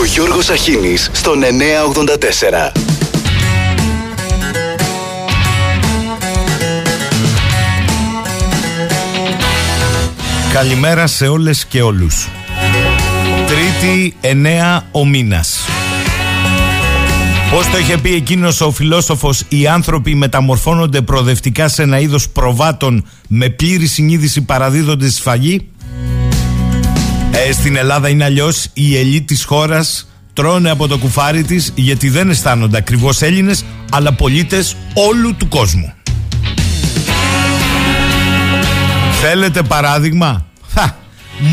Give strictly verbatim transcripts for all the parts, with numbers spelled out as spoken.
Ο Γιώργος Σαχίνης στον εννιακόσια ογδόντα τέσσερα. Καλημέρα σε όλες και όλους. Τρίτη εννέα ο μήνας. Πώς το είχε πει εκείνος ο φιλόσοφος, οι άνθρωποι μεταμορφώνονται προοδευτικά σε ένα είδος προβάτων, με πλήρη συνείδηση παραδίδονται σφαγή. Ε, στην Ελλάδα είναι αλλιώς, οι ελίτ της χώρας τρώνε από το κουφάρι της, γιατί δεν αισθάνονται ακριβώς Έλληνες, αλλά πολίτες όλου του κόσμου. Θέλετε παράδειγμα? Χα,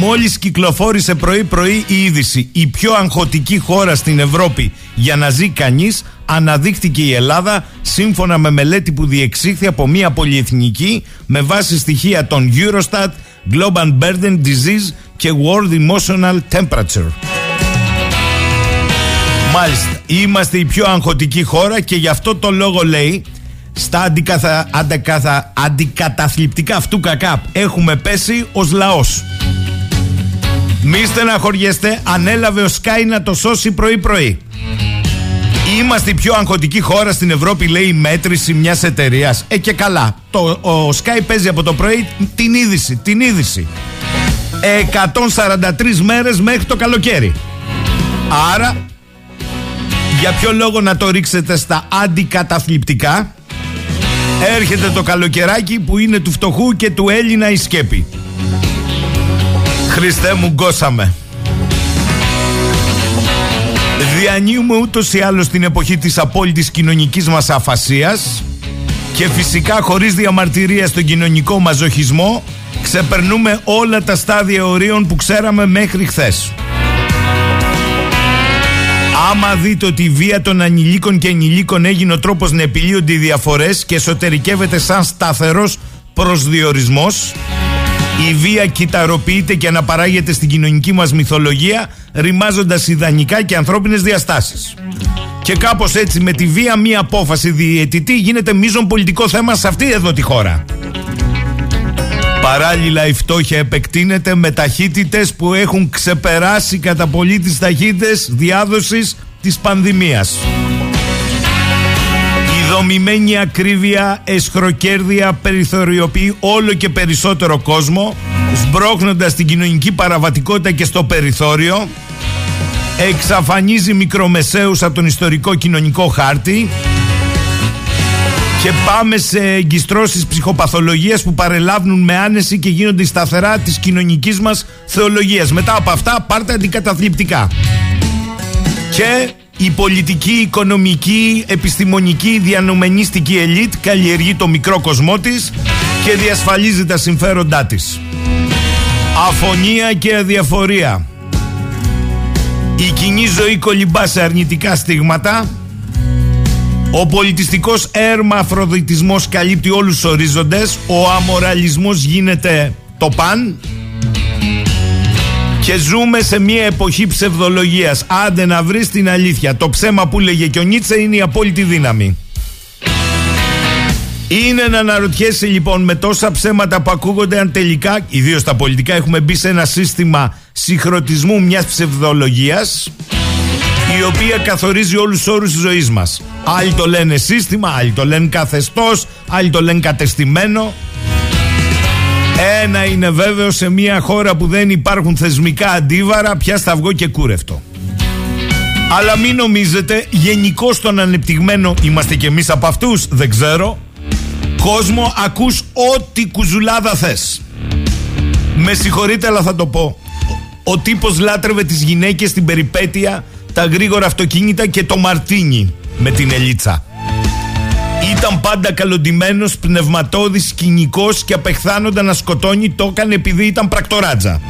μόλις κυκλοφόρησε πρωί-πρωί η είδηση, η πιο αγχωτική χώρα στην Ευρώπη για να ζει κανείς αναδείχθηκε η Ελλάδα, σύμφωνα με μελέτη που διεξήχθη από μια πολυεθνική με βάση στοιχεία των Eurostat, Global Burden Disease και World Emotional Temperature. Μάλιστα, είμαστε η πιο αγχωτική χώρα και γι' αυτό το λόγο, λέει, στα αντικαθα, αντικαθα, αντικαταθλιπτικά αυτού κακά έχουμε πέσει ως λαός. Μη στεναχωριέστε, ανέλαβε ο Sky να το σώσει πρωί-πρωί. Είμαστε η πιο αγχωτική χώρα στην Ευρώπη, λέει η μέτρηση μιας εταιρείας. Ε, και καλά, το, ο Sky παίζει από το πρωί την είδηση, την είδηση. εκατόν σαράντα τρεις μέρες μέχρι το καλοκαίρι. Άρα, για ποιο λόγο να το ρίξετε στα αντικαταθλιπτικά? Έρχεται το καλοκαιράκι που είναι του φτωχού και του Έλληνα η σκέπη. Χριστέ μου, γκώσαμε. Διανύουμε ούτως ή άλλως την εποχή της απόλυτης κοινωνικής μας αφασίας και φυσικά χωρίς διαμαρτυρία στον κοινωνικό μαζοχισμό ξεπερνούμε όλα τα στάδια ορίων που ξέραμε μέχρι χθες. Άμα δείτε ότι η βία των ανηλίκων και ενηλίκων έγινε ο τρόπος να επιλύονται οι διαφορές και εσωτερικεύεται σαν σταθερός προσδιορισμός, η βία κυταροποιείται και αναπαράγεται στην κοινωνική μας μυθολογία, ρημάζοντας ιδανικά και ανθρώπινες διαστάσεις. Και κάπως έτσι με τη βία μία απόφαση διαιτητή γίνεται μείζον πολιτικό θέμα σε αυτή εδώ τη χώρα. Παράλληλα η φτώχεια επεκτείνεται με ταχύτητες που έχουν ξεπεράσει κατά πολύ τις ταχύτητες διάδοσης της πανδημίας. Η δομημένη ακρίβεια εσχροκέρδεια περιθωριοποιεί όλο και περισσότερο κόσμο, σμπρώχνοντας την κοινωνική παραβατικότητα και στο περιθώριο, εξαφανίζει μικρομεσαίους από τον ιστορικό κοινωνικό χάρτη. Και πάμε σε εγκιστρώσεις ψυχοπαθολογίας που παρελάβουν με άνεση και γίνονται σταθερά της κοινωνικής μας θεολογίας. Μετά από αυτά πάρτε αντικαταθλιπτικά. Και η πολιτική, οικονομική, επιστημονική, διανομενίστικη ελίτ καλλιεργεί το μικρό κοσμό της και διασφαλίζει τα συμφέροντά της. Αφωνία και αδιαφορία. Η κοινή ζωή κολυμπά σε αρνητικά στίγματα. Ο πολιτιστικός έρμαφροδιτισμός καλύπτει όλους τους ορίζοντες. Ο αμοραλισμός γίνεται το παν. Και ζούμε σε μια εποχή ψευδολογίας. Άντε να βρεις την αλήθεια. Το ψέμα που λέγε και ο Νίτσε είναι η απόλυτη δύναμη. Είναι να αναρωτιέσαι λοιπόν με τόσα ψέματα που ακούγονται αν τελικά, ιδίως στα πολιτικά, έχουμε μπει σε ένα σύστημα συγχρονισμού μιας ψευδολογίας, η οποία καθορίζει όλους τους όρους της ζωής μας. Άλλοι το λένε σύστημα, άλλοι το λένε καθεστώς, άλλοι το λένε κατεστημένο. Ένα είναι βέβαιο, σε μια χώρα που δεν υπάρχουν θεσμικά αντίβαρα, πια σταυγό και κούρευτο. Αλλά μην νομίζετε, γενικώς στον ανεπτυγμένο, είμαστε κι εμείς από αυτούς, δεν ξέρω, κόσμο ακούς ό,τι κουζουλάδα θες. Με συγχωρείτε αλλά θα το πω. Ο τύπος λάτρευε τις γυναίκες, την περιπέτεια, τα γρήγορα αυτοκίνητα και το μαρτίνι με την ελίτσα. Ήταν πάντα καλοντημένος, πνευματώδης, κοινικός και απεχθάνοντα να σκοτώνει το έκανε επειδή ήταν πρακτοράτζα.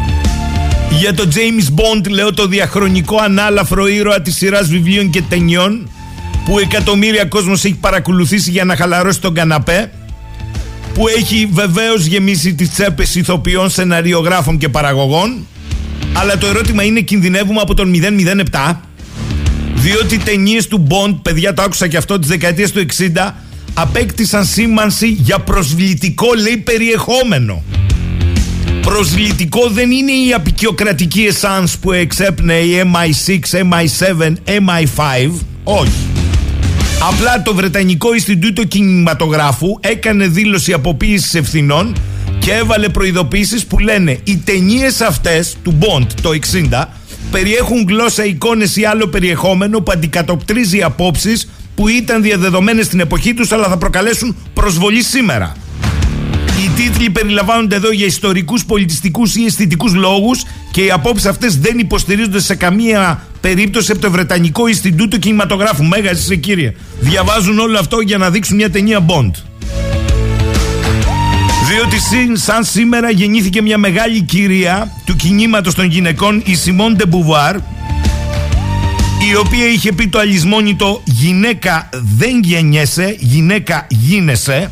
Για το James Bond λέω, το διαχρονικό ανάλαφρο ήρωα της σειράς βιβλίων και ταινιών που εκατομμύρια κόσμος έχει παρακολουθήσει για να χαλαρώσει τον καναπέ, που έχει βεβαίως γεμίσει τις τσέπες ηθοποιών, σεναριογράφων και παραγωγών. Αλλά το ερώτημα είναι, κινδυνεύουμε από τον μηδέν μηδέν επτά? Διότι οι ταινίες του Bond, παιδιά, το άκουσα και αυτό, τις δεκαετίες του εξήντα, απέκτησαν σήμανση για προσβλητικό, λέει, περιεχόμενο. Προσβλητικό δεν είναι η απεικιοκρατική εσάνς που εξέπνε η εμ άι σιξ, εμ άι σέβεν, εμ άι φάιβ. Όχι. Απλά το Βρετανικό Ινστιτούτο Κινηματογράφου έκανε δήλωση αποποίησης ευθυνών και έβαλε προειδοποίησεις που λένε οι ταινίες αυτές του Bond το εξήντα περιέχουν γλώσσα, εικόνες ή άλλο περιεχόμενο που αντικατοπτρίζει απόψεις που ήταν διαδεδομένες στην εποχή τους αλλά θα προκαλέσουν προσβολή σήμερα. Οι τίτλοι περιλαμβάνονται εδώ για ιστορικούς, πολιτιστικούς ή αισθητικούς λόγους και οι απόψεις αυτές δεν υποστηρίζονται σε καμία περίπτωση από το Βρετανικό Ινστιτούτο Κινηματογράφου. Μέγα είσαι κύριε. Διαβάζουν όλο αυτό για να δείξουν μια ταινία Bond. Διότι σαν σήμερα γεννήθηκε μια μεγάλη κυρία του κινήματος των γυναικών, η Simone de Beauvoir, η οποία είχε πει το αλυσμόνητο «Γυναίκα δεν γεννιέσαι, γυναίκα γίνεσαι»,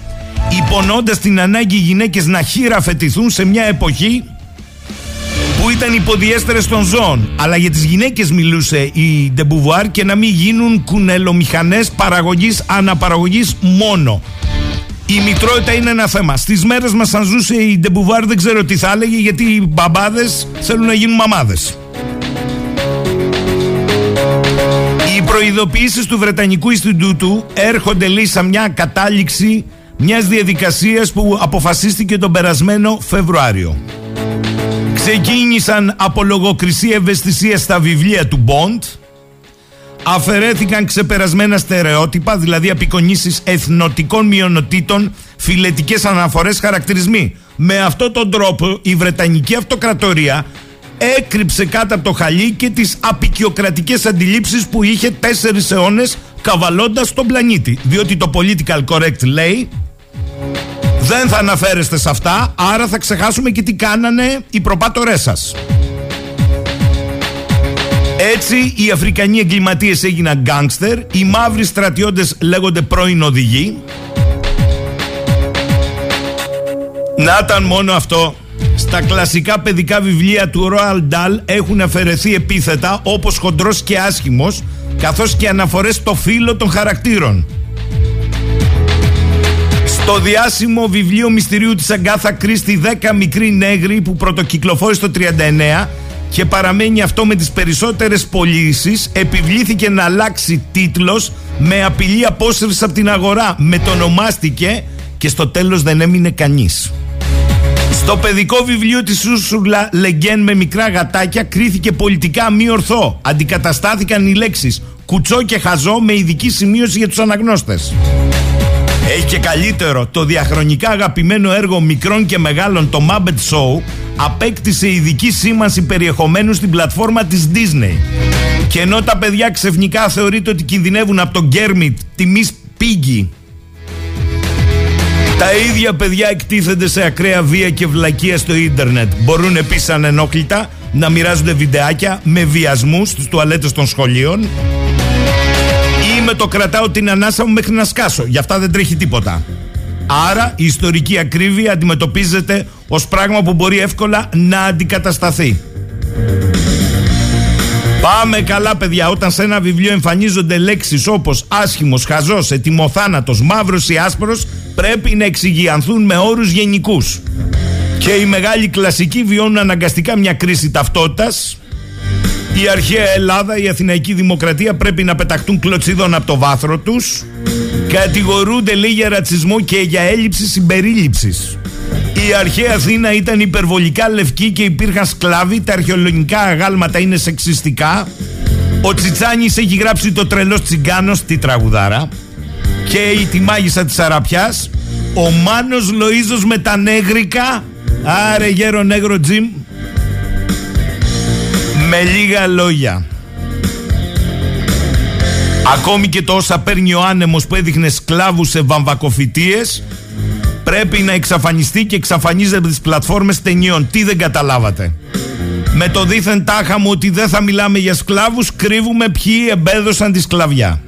υπονοώντας την ανάγκη οι γυναίκες να χειραφετηθούν σε μια εποχή που ήταν υποδιέστερες των ζώων. Αλλά για τις γυναίκες μιλούσε η de Beauvoir και να μην γίνουν κουνελομηχανές παραγωγής, αναπαραγωγής μόνο. Η μητρότητα είναι ένα θέμα. Στις μέρες μας αν ζούσε η de Beauvoir δεν ξέρω τι θα έλεγε, γιατί οι μπαμπάδες θέλουν να γίνουν μαμάδες. Οι προειδοποιήσεις του Βρετανικού Ινστιτούτου έρχονται λέει σαν μια κατάληξη μιας διαδικασίας που αποφασίστηκε τον περασμένο Φεβρουάριο. Ξεκίνησαν από λογοκρισία ευαισθησία στα βιβλία του Bond, αφαιρέθηκαν ξεπερασμένα στερεότυπα, δηλαδή απεικονίσεις εθνοτικών μειονοτήτων, φιλετικές αναφορές, χαρακτηρισμοί. Με αυτόν τον τρόπο η Βρετανική Αυτοκρατορία έκρυψε κάτω από το χαλί και τις απικιοκρατικές αντιλήψεις που είχε τέσσερις αιώνες καβαλώντας τον πλανήτη. Διότι το political correct λέει δεν θα αναφέρεστε σε αυτά, άρα θα ξεχάσουμε και τι κάνανε οι προπάτορές σας. Έτσι οι Αφρικανοί εγκληματίες έγιναν γκάνγκστερ, οι μαύροι στρατιώτες λέγονται πρώην οδηγοί. Να ήταν μόνο αυτό. Στα κλασικά παιδικά βιβλία του Ροαλντ Νταλ έχουν αφαιρεθεί επίθετα όπως χοντρός και άσχημος, καθώς και αναφορές στο φύλο των χαρακτήρων. Στο διάσημο βιβλίο μυστηρίου της Αγκάθα Κρίστη δέκα μικροί νέγροι, που πρωτοκυκλοφόρησε το τριάντα εννέα και παραμένει αυτό με τις περισσότερες πωλήσεις, επιβλήθηκε να αλλάξει τίτλος με απειλή απόσυρσης από την αγορά. Μετονομάστηκε και στο τέλος δεν έμεινε κανείς. Στο παιδικό βιβλίο της Ούρσουλα Λεγκέν με μικρά γατάκια κρίθηκε πολιτικά μη ορθό. Αντικαταστάθηκαν οι λέξεις κουτσό και χαζό με ειδική σημείωση για τους αναγνώστες. Έχει και καλύτερο. Το διαχρονικά αγαπημένο έργο μικρών και μεγάλων, το Muppet Show, απέκτησε ειδική σήμανση περιεχομένου στην πλατφόρμα της Disney. Και ενώ τα παιδιά ξεφνικά θεωρείται ότι κινδυνεύουν από τον Kermit, τη Miss Piggy, τα ίδια παιδιά εκτίθενται σε ακραία βία και βλακεία στο ίντερνετ. Μπορούν επίσης ανενόχλητα να μοιράζονται βιντεάκια με βιασμούς στις τουαλέτες των σχολείων ή με το κρατάω την ανάσα μου μέχρι να σκάσω. Γι' αυτά δεν τρέχει τίποτα. Άρα η ιστορική ακρίβεια αντιμετωπίζεται ως πράγμα που μπορεί εύκολα να αντικατασταθεί. Πάμε καλά παιδιά, όταν σε ένα βιβλίο εμφανίζονται λέξεις όπως άσχημος, χαζός, ετοιμοθάνατος, μαύρος ή άσπρος, πρέπει να εξηγιανθούν με όρους γενικούς. Και οι μεγάλοι κλασικοί βιώνουν αναγκαστικά μια κρίση ταυτότητας. Η αρχαία Ελλάδα, η Αθηναϊκή Δημοκρατία πρέπει να πεταχτούν κλωτσίδων από το βάθρο τους. Κατηγορούνται λέει για ρατσισμό και για έλλειψη συμπερίληψης. Η αρχαία Αθήνα ήταν υπερβολικά λευκή και υπήρχαν σκλάβοι. Τα αρχαιολογικά αγάλματα είναι σεξιστικά. Ο Τσιτσάνης έχει γράψει το τρελός τσιγκάνος, τη τραγουδάρα. Και η τη μάγισσα της Αραπιάς. Ο Μάνος Λοΐζος με τα νέγρικα. Άρε γέρο νέγρο Τζιμ. Με λίγα λόγια, ακόμη και το όσα παίρνει ο άνεμος που έδειχνε σκλάβους σε βαμβακοφυτίες πρέπει να εξαφανιστεί και εξαφανίζεται από τις πλατφόρμες ταινιών. Τι δεν καταλάβατε? Με το δήθεν τάχα μου ότι δεν θα μιλάμε για σκλάβους, κρύβουμε ποιοι εμπέδωσαν τη σκλαβιά.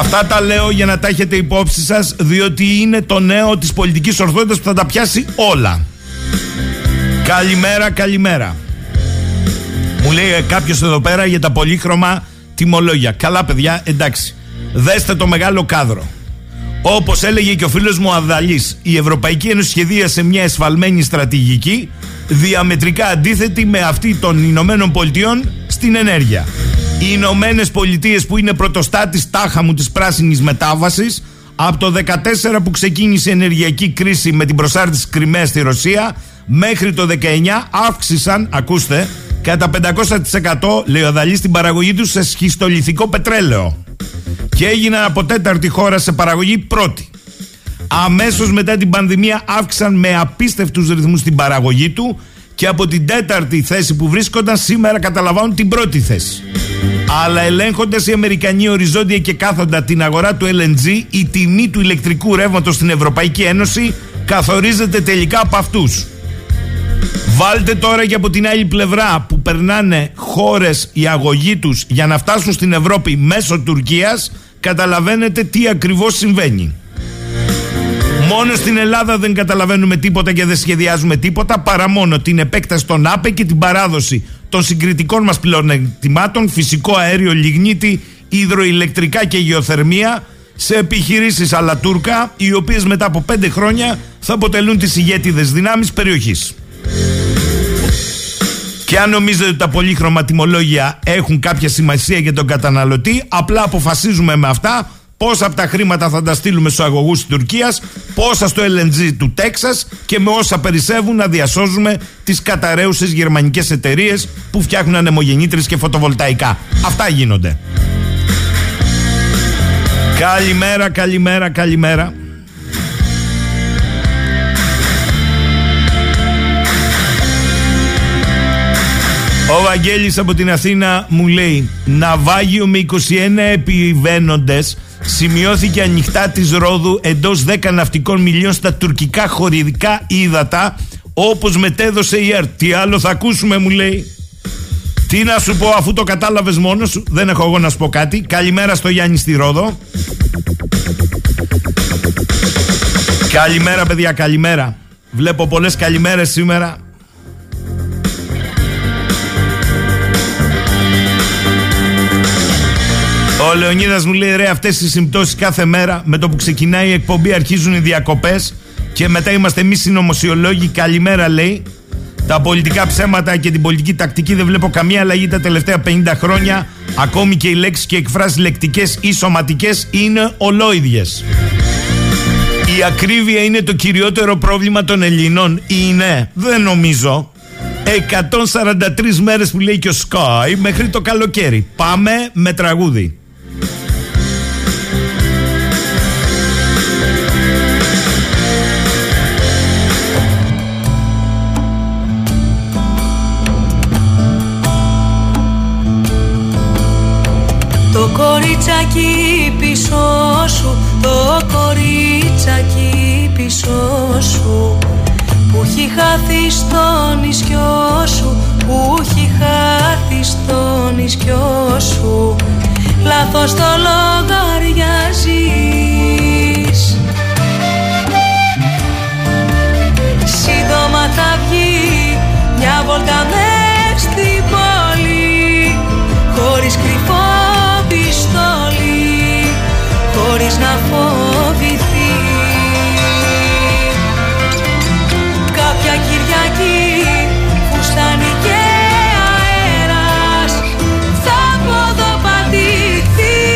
Αυτά τα λέω για να τα έχετε υπόψη σας, διότι είναι το νέο της πολιτικής ορθότητας που θα τα πιάσει όλα. Καλημέρα, καλημέρα. Μου λέει κάποιος εδώ πέρα για τα πολύχρωμα τιμολόγια. Καλά παιδιά, εντάξει. Δέστε το μεγάλο κάδρο. Όπως έλεγε και ο φίλος μου Αδαλής, η Ευρωπαϊκή Ένωση σχεδίασε μια εσφαλμένη στρατηγική διαμετρικά αντίθετη με αυτή των Ηνωμένων Πολιτειών στην ενέργεια. Οι Ηνωμένες Πολιτείες, που είναι πρωτοστάτης τάχα μου της πράσινης μετάβασης, από το δεκατέσσερα που ξεκίνησε η ενεργειακή κρίση με την προσάρτηση της Κρυμαίας στη Ρωσία, μέχρι το δεκαεννιά αύξησαν, ακούστε, κατά πεντακόσια τοις εκατό, λέει ο Αδαλής, την παραγωγή τους σε σχιστολιθικό πετρέλαιο. Και έγιναν από τέταρτη χώρα σε παραγωγή πρώτη. Αμέσως μετά την πανδημία αύξησαν με απίστευτους ρυθμούς την παραγωγή του και από την τέταρτη θέση που βρίσκονταν σήμερα καταλαμβάνουν την πρώτη θέση. Αλλά ελέγχοντας οι Αμερικανοί οριζόντια και κάθοντα την αγορά του ελ εν τζι, η τιμή του ηλεκτρικού ρεύματος στην Ευρωπαϊκή Ένωση καθορίζεται τελικά από αυτούς. Βάλτε τώρα και από την άλλη πλευρά που περνάνε χώρες οι αγωγοί τους για να φτάσουν στην Ευρώπη μέσω Τουρκίας, καταλαβαίνετε τι ακριβώς συμβαίνει. Μόνο στην Ελλάδα δεν καταλαβαίνουμε τίποτα και δεν σχεδιάζουμε τίποτα παρά μόνο την επέκταση των ΑΠΕ και την παράδοση των συγκριτικών μας πλεονεκτημάτων, φυσικό αέριο, λιγνίτη, υδροηλεκτρικά και γεωθερμία, σε επιχειρήσεις αλλά Τούρκα, οι οποίες μετά από πέντε χρόνια θα αποτελούν τις ηγέτιδες δυνάμεις περιοχής. Και αν νομίζετε ότι τα πολύχρωμα τιμολόγια έχουν κάποια σημασία για τον καταναλωτή, απλά αποφασίζουμε με αυτά πόσα από τα χρήματα θα τα στείλουμε στους αγωγούς της Τουρκίας, πόσα στο ελ εν τζι του Τέξας και με όσα περισσεύουν να διασώζουμε τις καταραίουσες γερμανικές εταιρείες που φτιάχνουν ανεμογεννήτριες και φωτοβολταϊκά. Αυτά γίνονται. Καλημέρα, καλημέρα, καλημέρα. Ο Βαγγέλης από την Αθήνα μου λέει: ναυάγιο με είκοσι ένα επιβαίνοντες σημειώθηκε ανοιχτά της Ρόδου εντός δέκα ναυτικών μιλίων στα τουρκικά χωρικά ύδατα, όπως μετέδωσε η ΕΡΤ. Τι άλλο θα ακούσουμε, μου λέει. Τι να σου πω, αφού το κατάλαβες μόνος σου, δεν έχω εγώ να σου πω κάτι. Καλημέρα στο Γιάννη στη Ρόδο. Καλημέρα, παιδιά, καλημέρα. Βλέπω πολλές καλημέρες σήμερα. Ο Λεωνίδας μου λέει: ρε, αυτές οι συμπτώσεις κάθε μέρα. Με το που ξεκινάει η εκπομπή αρχίζουν οι διακοπές και μετά είμαστε εμείς συνωμοσιολόγοι. Καλημέρα, λέει. Τα πολιτικά ψέματα και την πολιτική τακτική δεν βλέπω καμία αλλαγή τα τελευταία πενήντα χρόνια. Ακόμη και οι λέξεις και εκφράσεις λεκτικές ή σωματικές είναι ολόιδιες. Η ακρίβεια είναι το κυριότερο πρόβλημα των Ελληνών. Είναι, δεν νομίζω. εκατόν σαράντα τρεις μέρες που λέει και ο Sky μέχρι το καλοκαίρι. Πάμε με τραγούδι. Το κοριτσάκι πίσω σου, το κοριτσάκι πίσω σου, που έχει χάθει στο νησιό σου, που έχει χάθει στο νησιό σου, λάθος το λογαριάζεις. Σύντομα θα βγει μια βόλτα μες στην πόλη, χωρίς κρυφό πιστόλι, χωρίς να φοβηθεί. Κάποια Κυριακή που στάνει και αέρας θα ποδοπατηθεί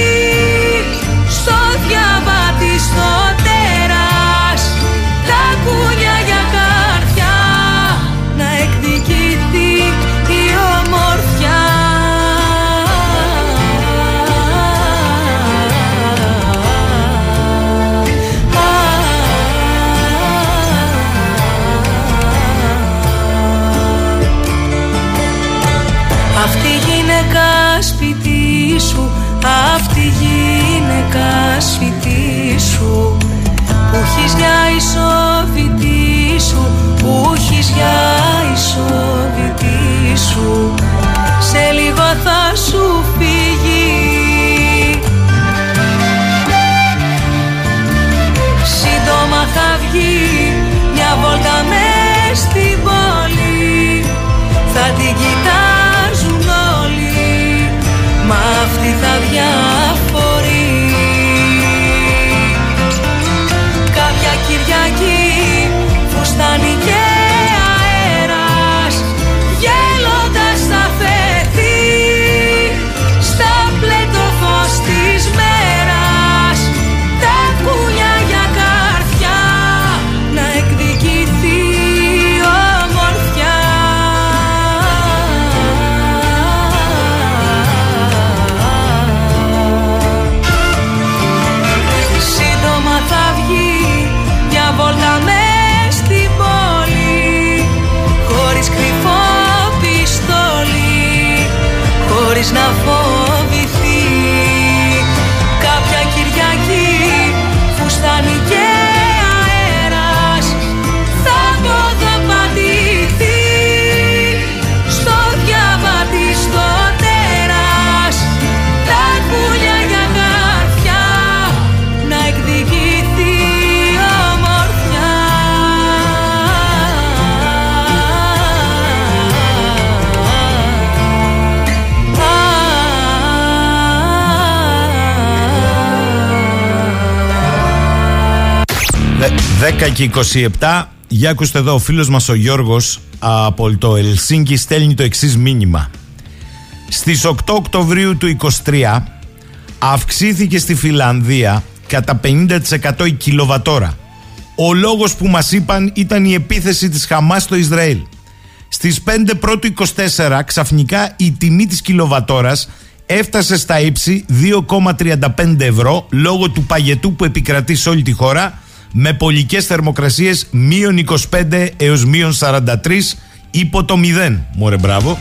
στο διαβάτι, στο τέρας, τα κούνια για καρδιά να εκδικηθεί η ομορφιά. Αυτή η γυναίκα σπιτί σου, αυτή η γυναίκα σπιτί σου, που έχεις για ισόβητή σου, που έχεις για ισόβητή σου, σε λίγο θα σου φύγει. Σύντομα θα βγει μια βόλτα μες στην πόλη, θα την κοιτάς όλοι, μα αυτή θα διαφορεί. χωρίς να φοβηθεί. Κάποια Κυριακή φουστάνει και αέρας θα ποδοπατηθεί στο διαβάτι στο τέρας. Τα πουλιά για καρφιά να εκδικηθεί ομορφιά. δέκα και είκοσι επτά. Για ακούστε εδώ, ο φίλος μας ο Γιώργος από το Ελσίνκι στέλνει το εξής μήνυμα. Στις οκτώ Οκτωβρίου του είκοσι τρία αυξήθηκε στη Φιλανδία κατά πενήντα τοις εκατό η κιλοβατόρα. Ο λόγος που μας είπαν ήταν η επίθεση της Χαμάς στο Ισραήλ. Στις πέντε πρώτου είκοσι τέσσερα ξαφνικά η τιμή της κιλοβατόρας έφτασε στα ύψη δύο κόμμα τριάντα πέντε ευρώ λόγω του παγετού που επικρατεί σε όλη τη χώρα, με πολικές θερμοκρασίες μείον είκοσι πέντε έως μείον σαράντα τρία υπό το μηδέν. Μωρέ μπράβο.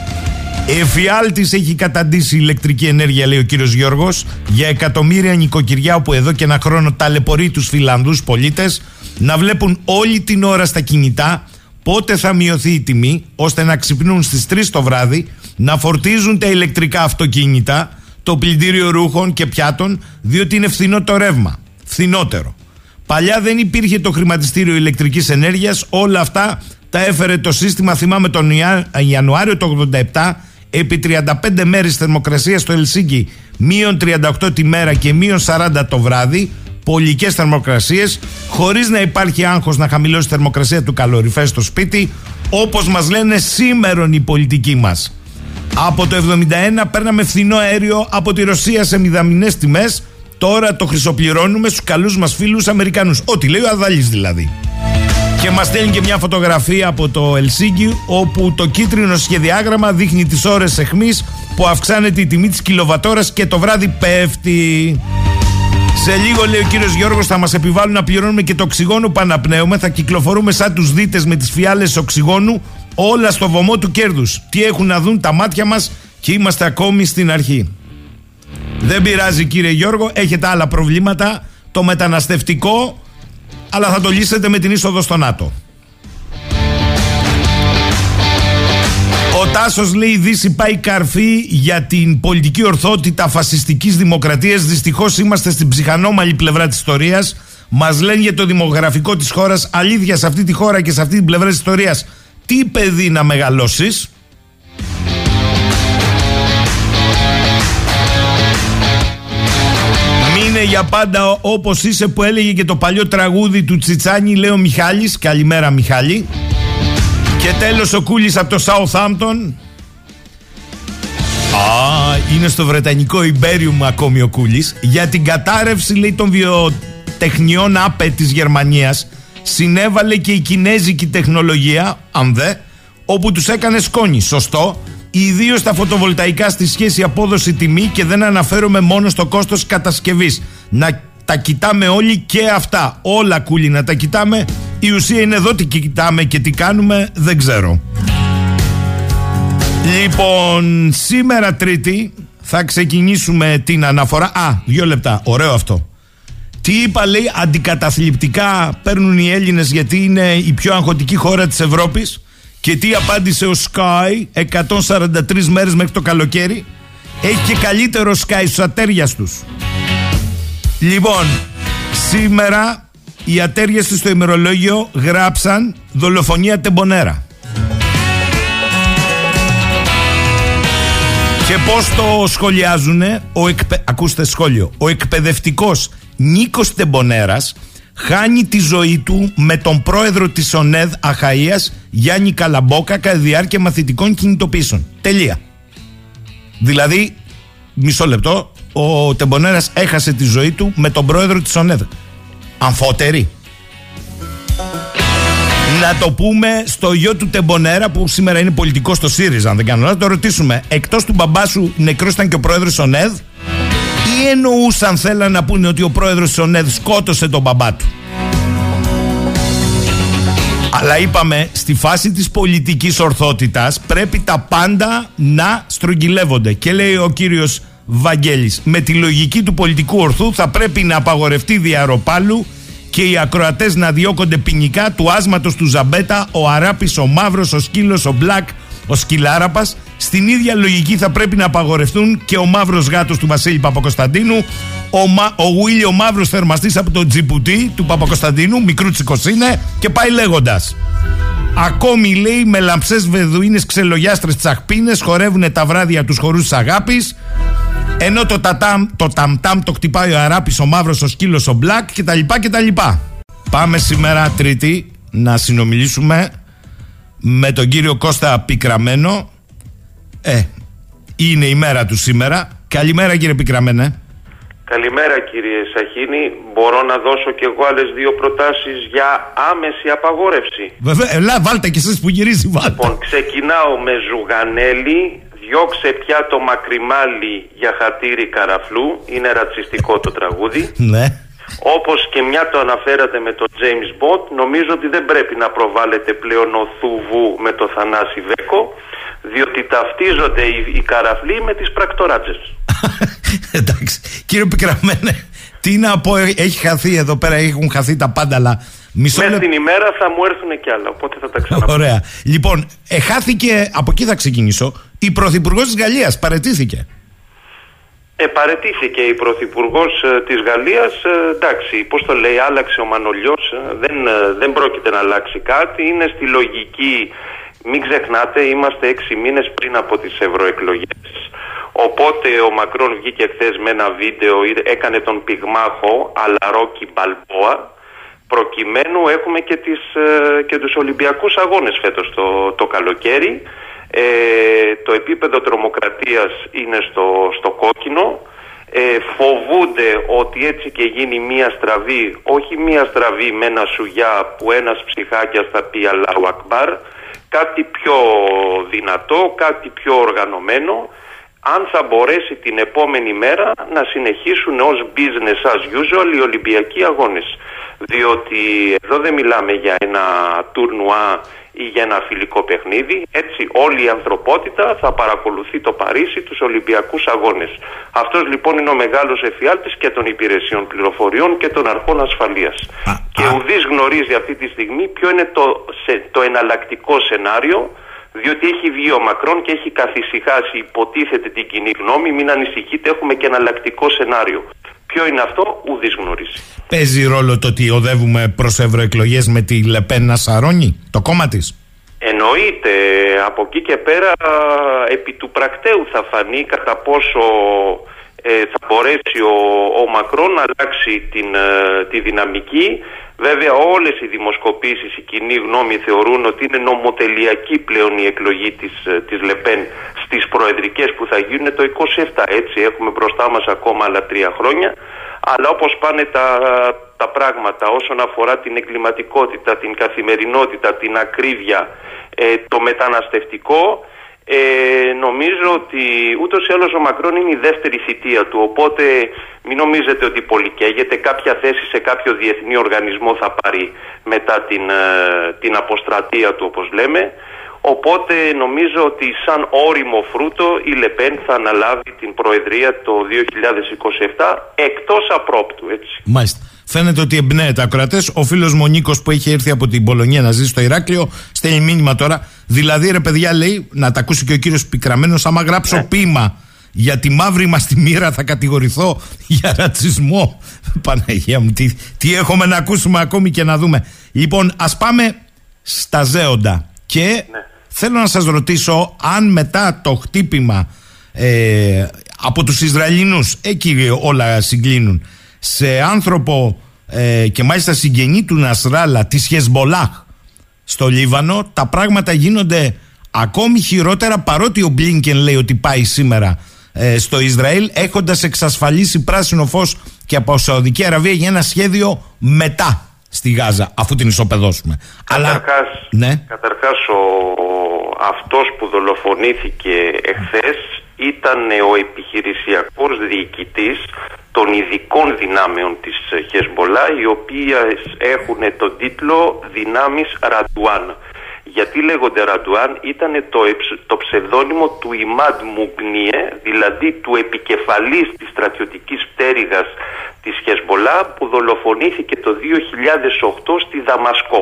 Εφιάλτης έχει καταντήσει η ηλεκτρική ενέργεια, λέει ο κύριος Γιώργος, για εκατομμύρια νοικοκυριά όπου εδώ και ένα χρόνο ταλαιπωρεί τους Φιλανδούς πολίτες να βλέπουν όλη την ώρα στα κινητά πότε θα μειωθεί η τιμή, ώστε να ξυπνούν στις τρεις το βράδυ, να φορτίζουν τα ηλεκτρικά αυτοκίνητα, το πλυντήριο ρούχων και πιάτων, διότι είναι φθηνό το ρεύμα. Φθηνότερο. Παλιά δεν υπήρχε το χρηματιστήριο ηλεκτρικής ενέργειας, όλα αυτά τα έφερε το σύστημα. Θυμάμαι τον Ιανουάριο του ογδόντα επτά, επί τριάντα πέντε μέρες θερμοκρασία στο Ελσίνκι, μείον τριάντα οκτώ τη μέρα και μείον σαράντα το βράδυ, πολικές θερμοκρασίες, χωρίς να υπάρχει άγχος να χαμηλώσει τη θερμοκρασία του καλωριφέ στο σπίτι, όπως μας λένε σήμερον οι πολιτικοί μας. Από το εβδομήντα ένα παίρναμε φθηνό αέριο από τη Ρωσία σε μηδαμινές τιμές. Τώρα το χρυσοπληρώνουμε στους καλούς μας φίλους Αμερικανούς. Ό,τι λέει ο Αδαλής δηλαδή. Και μας στέλνει και μια φωτογραφία από το Ελσίνκι, όπου το κίτρινο σχεδιάγραμμα δείχνει τις ώρες αιχμής που αυξάνεται η τιμή της κιλοβατόρας και το βράδυ πέφτει. Σε λίγο, λέει ο κύριος Γιώργος, θα μας επιβάλλουν να πληρώνουμε και το οξυγόνο που αναπνέουμε. Θα κυκλοφορούμε σαν τους δίτες με τις φιάλες οξυγόνου, όλα στο βωμό του κέρδους. Τι έχουν να δουν τα μάτια μας και είμαστε ακόμη στην αρχή. Δεν πειράζει, κύριε Γιώργο, έχετε άλλα προβλήματα, το μεταναστευτικό, αλλά θα το λύσετε με την είσοδο στο ΝΑΤΟ. Ο Τάσος λέει, η Δύση πάει καρφί για την πολιτική ορθότητα φασιστικής δημοκρατίας. Δυστυχώς είμαστε στην ψυχανόμαλη πλευρά της ιστορίας. Μας λένε για το δημογραφικό της χώρας. Αλήθεια, σε αυτή τη χώρα και σε αυτή την πλευρά της ιστορίας, τι παιδί να μεγαλώσεις. Είναι για πάντα όπως είσαι, που έλεγε και το παλιό τραγούδι του Τσιτσάνι, λέει ο Μιχάλης. Καλημέρα Μιχάλη. Και τέλος ο Κούλης από το Southampton. Α, είναι στο Βρετανικό Ιμπέριουμ ακόμη ο Κούλης. Για την κατάρρευση, λέει, των βιοτεχνιών ΑΠΕ της Γερμανίας συνέβαλε και η κινέζικη τεχνολογία, αν δε, όπου τους έκανε σκόνη. Σωστό. Ιδίως τα φωτοβολταϊκά στη σχέση απόδοση-τιμή, και δεν αναφέρομαι μόνο στο κόστος κατασκευής. Να τα κοιτάμε όλοι και αυτά. Όλα, Κούλη, να τα κοιτάμε. Η ουσία είναι εδώ τι κοιτάμε και τι κάνουμε, δεν ξέρω. Λοιπόν, σήμερα Τρίτη θα ξεκινήσουμε την αναφορά. Α, δύο λεπτά. Ωραίο αυτό. Τι είπα, λέει, αντικαταθλιπτικά παίρνουν οι Έλληνες γιατί είναι η πιο αγχωτική χώρα της Ευρώπης. Και τι απάντησε ο Sky, εκατόν σαράντα τρεις μέρες μέχρι το καλοκαίρι. Έχει και καλύτερο Sky στους ατέριας τους. Λοιπόν, σήμερα οι ατέριες τους στο ημερολόγιο γράψαν δολοφονία Τεμπονέρα. Και πώς το σχολιάζουνε, ο εκπε... ακούστε σχόλιο. Ο εκπαιδευτικός Νίκος Τεμπονέρας χάνει τη ζωή του με τον πρόεδρο της ΟΝΕΔ Αχαΐας, Γιάννη Καλαμπόκα, κατά διάρκεια μαθητικών κινητοποίησεων. Τελεία. Δηλαδή, μισό λεπτό, ο Τεμπονέρας έχασε τη ζωή του με τον πρόεδρο της ΟΝΕΔ. Αμφότερη. Να το πούμε στο γιο του Τεμπονέρα, που σήμερα είναι πολιτικό στο ΣΥΡΙΖΑ, αν δεν κάνω λάθος, το ρωτήσουμε. Εκτός του μπαμπά σου νεκρός ήταν και ο πρόεδρος της ΟΝΕΔ. Τι εννοούσαν, θέλαν να πούνε ότι ο πρόεδρος της ΟΝΕΔ σκότωσε τον μπαμπά του. Αλλά είπαμε, στη φάση της πολιτικής ορθότητας πρέπει τα πάντα να στρογγυλεύονται. Και λέει ο κύριος Βαγγέλης, με τη λογική του πολιτικού ορθού θα πρέπει να απαγορευτεί διαρροπάλου και οι ακροατές να διώκονται ποινικά του άσματος του Ζαμπέτα, ο Αράπης, ο Μαύρος, ο Σκύλος, ο Μπλακ, ο Σκυλάραπας. Στην ίδια λογική θα πρέπει να απαγορευτούν και ο Μαύρος Γάτος του Βασίλη Παπακοσταντίνου, ο, Μα... ο Γουίλι ο Μαύρος Θερμαστής από τον Τζιμπουτί του Παπακοσταντίνου, μικρούτσικος είναι, και πάει λέγοντας. Ακόμη λέει με λαμψές βεδουίνες ξελογιάστρες τσαχπίνες χορεύουνε τα βράδια τους χορούς της αγάπης, ενώ το τατάμ, το ταμτάμ το χτυπάει ο Αράπης, ο Μαύρος, ο Σκύλος, ο Μπλακ κτλ. κτλ. Πάμε σήμερα Τρίτη να συνομιλήσουμε με τον κύριο Κώστα Πικραμένο. Ε, είναι η μέρα του σήμερα. Καλημέρα κύριε Πικραμένε. Καλημέρα κύριε Σαχίνη. Μπορώ να δώσω και εγώ άλλες δύο προτάσεις για άμεση απαγόρευση? Βέβαια, ελά, βάλτε κι εσείς που γυρίζει, βάλτε. Λοιπόν, ξεκινάω με Ζουγανέλη. Διώξε πια το μακριμάλι για χατήρι καραφλού. Είναι ρατσιστικό το τραγούδι. Ναι. Όπως και μια το αναφέρατε με τον James Bond, νομίζω ότι δεν πρέπει να προβάλλεται πλέον ο Θουβού με το Θανάση Βέκο, διότι ταυτίζονται οι, οι καραφλοί με τις πρακτοράτσες. Εντάξει. Κύριε Πικραμένε, τι να πω, έχει χαθεί εδώ πέρα, έχουν χαθεί τα πάντα, αλλά μισό λεπτό. Μέσα την ημέρα θα μου έρθουν κι άλλα, οπότε θα τα ξαναπώ. Ωραία. Λοιπόν, ε, χάθηκε, από εκεί θα ξεκινήσω, η πρωθυπουργός της Γαλλίας παραιτήθηκε. Ε, παραιτήθηκε η πρωθυπουργός ε, της Γαλλίας, ε, εντάξει, πώς το λέει, άλλαξε ο Μανολιός, ε, δεν, ε, δεν πρόκειται να αλλάξει κάτι, είναι στη λογική, μην ξεχνάτε, είμαστε έξι μήνες πριν από τις ευρωεκλογές, οπότε ο Μακρόν βγήκε χθες με ένα βίντεο, έκανε τον πυγμάχο, αλλά Ρόκι Μπαλμπόα, προκειμένου έχουμε και, τις, ε, και τους Ολυμπιακούς Αγώνες φέτος το, το καλοκαίρι. Ε, το επίπεδο τρομοκρατίας είναι στο, στο κόκκινο, ε, φοβούνται ότι έτσι και γίνει μία στραβή, όχι μία στραβή με ένα σουγιά που ένας ψυχάκιας θα πει Αλάχου Ακμπάρ, κάτι πιο δυνατό, κάτι πιο οργανωμένο, αν θα μπορέσει την επόμενη μέρα να συνεχίσουν ως business as usual οι Ολυμπιακοί Αγώνες, διότι εδώ δεν μιλάμε για ένα τουρνουά ή για ένα φιλικό παιχνίδι, έτσι όλη η ανθρωπότητα θα παρακολουθεί το Παρίσι, τους Ολυμπιακούς Αγώνες. Αυτός λοιπόν είναι ο μεγάλος εφιάλτης και των υπηρεσιών πληροφοριών και των αρχών ασφαλείας. Α, και ουδής γνωρίζει αυτή τη στιγμή ποιο είναι το, σε, το εναλλακτικό σενάριο, διότι έχει βγει ο Μακρόν και έχει καθησυχάσει, υποτίθεται, την κοινή γνώμη, μην ανησυχείτε, έχουμε και εναλλακτικό σενάριο. Ποιο είναι αυτό, ουδής γνωρίζει. Παίζει ρόλο το ότι οδεύουμε προς ευρωεκλογές με τη Λεπέν να σαρώνει το κόμμα της? Εννοείται. Από εκεί και πέρα επί του πρακτέου θα φανεί κατά πόσο ε, θα μπορέσει ο, ο Μακρόν να αλλάξει την, ε, τη δυναμική. Βέβαια όλες οι δημοσκοπήσεις, η κοινή γνώμη θεωρούν ότι είναι νομοτελειακή πλέον η εκλογή της, της Λεπέν στις προεδρικές που θα γίνουν το είκοσι επτά. Έτσι έχουμε μπροστά μας ακόμα άλλα τρία χρόνια. Αλλά όπως πάνε τα, τα πράγματα όσον αφορά την εγκληματικότητα, την καθημερινότητα, την ακρίβεια, ε, το μεταναστευτικό, ε, νομίζω ότι ούτως ή άλλως ο Μακρόν είναι η δεύτερη θητεία του, οπότε μην νομίζετε ότι πολυκαίγεται, κάποια θέση σε κάποιο διεθνή οργανισμό θα πάρει μετά την, ε, την αποστρατεία του, όπως λέμε. Οπότε νομίζω ότι σαν όριμο φρούτο η Λεπέν θα αναλάβει την προεδρία το δύο χιλιάδες είκοσι επτά εκτός απρόπτου, έτσι. Μάλιστα. Φαίνεται ότι εμπνέεται ακροατές. Ο φίλος μου ο Νίκος που έχει έρθει από την Πολωνία να ζει στο Ηράκλειο στέλνει μήνυμα τώρα. Δηλαδή ρε παιδιά, λέει, να τα ακούσει και ο κύριος Πικραμένος, άμα γράψω ναι. ποίημα για τη μαύρη μας τη μοίρα θα κατηγορηθώ για ρατσισμό. Παναγία μου, τι, τι έχουμε να ακούσουμε ακόμη και να δούμε. Λοιπόν, ας πάμε στα ζέοντα. Και ναι. θέλω να σας ρωτήσω αν μετά το χτύπημα ε, από τους Ισραηλινούς, εκεί όλα συγκλίνουν, σε άνθρωπο ε, και μάλιστα συγγενή του Νασράλα, της Χεζμπολάχ στο Λίβανο, τα πράγματα γίνονται ακόμη χειρότερα, παρότι ο Μπλίνκεν λέει ότι πάει σήμερα ε, στο Ισραήλ, έχοντας εξασφαλίσει πράσινο φως και από Σαουδική Αραβία για ένα σχέδιο μετά στη Γάζα, αφού την ισοπεδώσουμε. Καταρχάς, αλλά... ναι. καταρχάς ο... αυτός που δολοφονήθηκε εχθές ήταν ο επιχειρησιακός διοικητής των ειδικών δυνάμεων της Χεζμπολάχ, οι οποίες έχουν τον τίτλο «Δυνάμεις Ραντουάν». Γιατί λέγονται Ραντουάν? Ήταν το, το ψευδόνυμο του Ιμάντ Μουγνίε, δηλαδή του επικεφαλής της στρατιωτικής πτέρυγας της Χεζμπολάχ, που δολοφονήθηκε το δύο χιλιάδες οκτώ στη Δαμασκό.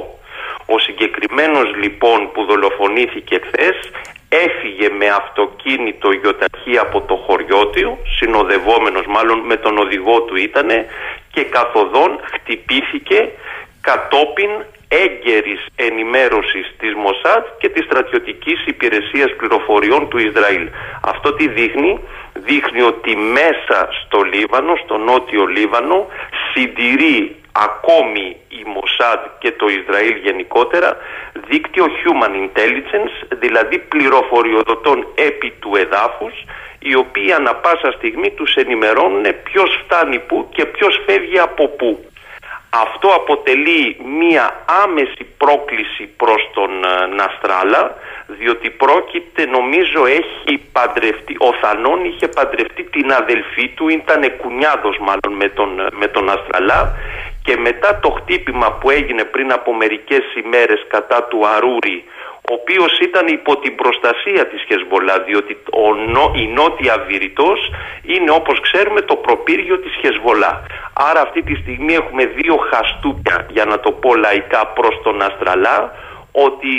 Ο συγκεκριμένος λοιπόν που δολοφονήθηκε χθες έφυγε με αυτοκίνητο ιοταχή από το χωριό του, συνοδευόμενος μάλλον με τον οδηγό του ήτανε, και καθοδόν χτυπήθηκε κατόπιν έγκαιρης ενημέρωσης της Μοσάτ και της στρατιωτικής υπηρεσίας πληροφοριών του Ισραήλ. Αυτό τι δείχνει? Δείχνει ότι μέσα στο Λίβανο, στο νότιο Λίβανο, συντηρεί ακόμη η Μοσάτ και το Ισραήλ γενικότερα δίκτυο human intelligence, δηλαδή πληροφοριοδοτών επί του εδάφους, οι οποίοι ανα πάσα στιγμή τους ενημερώνουν ποιος φτάνει πού και ποιος φεύγει από πού. Αυτό αποτελεί μία άμεση πρόκληση προς τον Νασράλα, διότι πρόκειται, νομίζω έχει παντρευτεί, ο Θανών είχε παντρευτεί την αδελφή του, ήταν κουνιάδος μάλλον με τον, με τον Νασράλα, και μετά το χτύπημα που έγινε πριν από μερικές ημέρες κατά του Αρούρι, ο οποίος ήταν υπό την προστασία της Χεζμπολάχ, διότι ο νο, η Νότια Βηρητός είναι, όπως ξέρουμε, το προπύργιο της Χεζμπολάχ. Άρα αυτή τη στιγμή έχουμε δύο χαστούπια, για να το πω λαϊκά, προς τον Νασράλα, ότι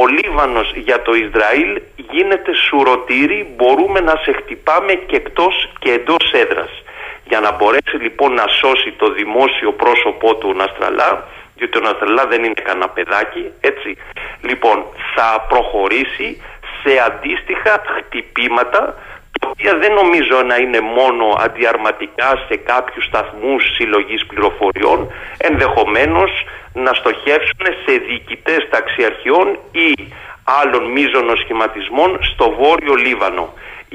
ο Λίβανος για το Ισραήλ γίνεται σουρωτήρι, μπορούμε να σε χτυπάμε και εκτός και εντός έδρας. Για να μπορέσει λοιπόν να σώσει το δημόσιο πρόσωπό του Νασράλα, διότι ο Νασράλα δεν είναι κανένα παιδάκι, έτσι. Λοιπόν, θα προχωρήσει σε αντίστοιχα χτυπήματα, τα οποία δεν νομίζω να είναι μόνο αντιαρματικά σε κάποιους σταθμούς συλλογής πληροφοριών, ενδεχομένως να στοχεύσουν σε διοικητές ταξιαρχιών ή άλλων μείζωνων σχηματισμών στο βόρειο Λίβανο.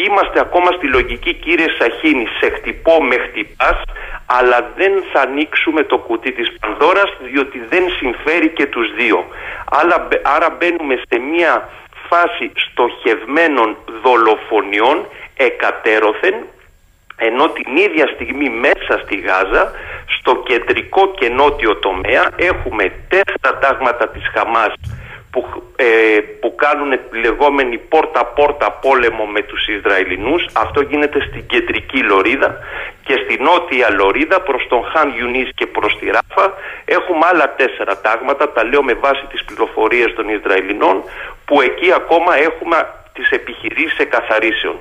Είμαστε ακόμα στη λογική, κύριε Σαχίνη, σε χτυπώ με χτυπάς, αλλά δεν θα ανοίξουμε το κουτί της Πανδώρας, διότι δεν συμφέρει και τους δύο. Άρα, άρα μπαίνουμε σε μια φάση στοχευμένων δολοφονιών εκατέρωθεν, ενώ την ίδια στιγμή μέσα στη Γάζα, στο κεντρικό και νότιο τομέα, έχουμε τέσσερα τάγματα της Χαμάς, Που, ε, που κάνουν τη λεγόμενη πόρτα-πόρτα πόλεμο με τους Ισραηλινούς. Αυτό γίνεται στην κεντρική Λωρίδα, και στη νότια Λωρίδα προς τον Χαν Γιουνίς και προς τη Ράφα έχουμε άλλα τέσσερα τάγματα, τα λέω με βάση τις πληροφορίες των Ισραηλινών, που εκεί ακόμα έχουμε τις επιχειρήσεις εκαθαρίσεων.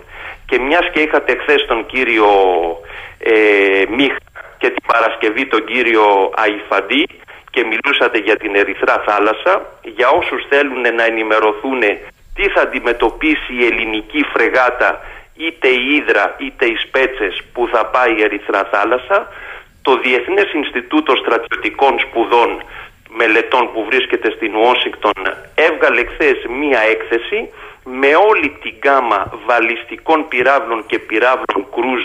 Και μιας και είχατε χθες τον κύριο ε, Μίχα και την Παρασκευή τον κύριο Αϊφαντή και μιλούσατε για την Ερυθρά Θάλασσα, για όσους θέλουν να ενημερωθούν τι θα αντιμετωπίσει η ελληνική φρεγάτα, είτε η Ύδρα είτε οι Σπέτσες, που θα πάει η Ερυθρά Θάλασσα, το Διεθνές Ινστιτούτο Στρατιωτικών Σπουδών Μελετών που βρίσκεται στην Ουάσιγκτον έβγαλε χθες μία έκθεση με όλη την γκάμα βαλιστικών πυράβλων και πυράβλων κρούζ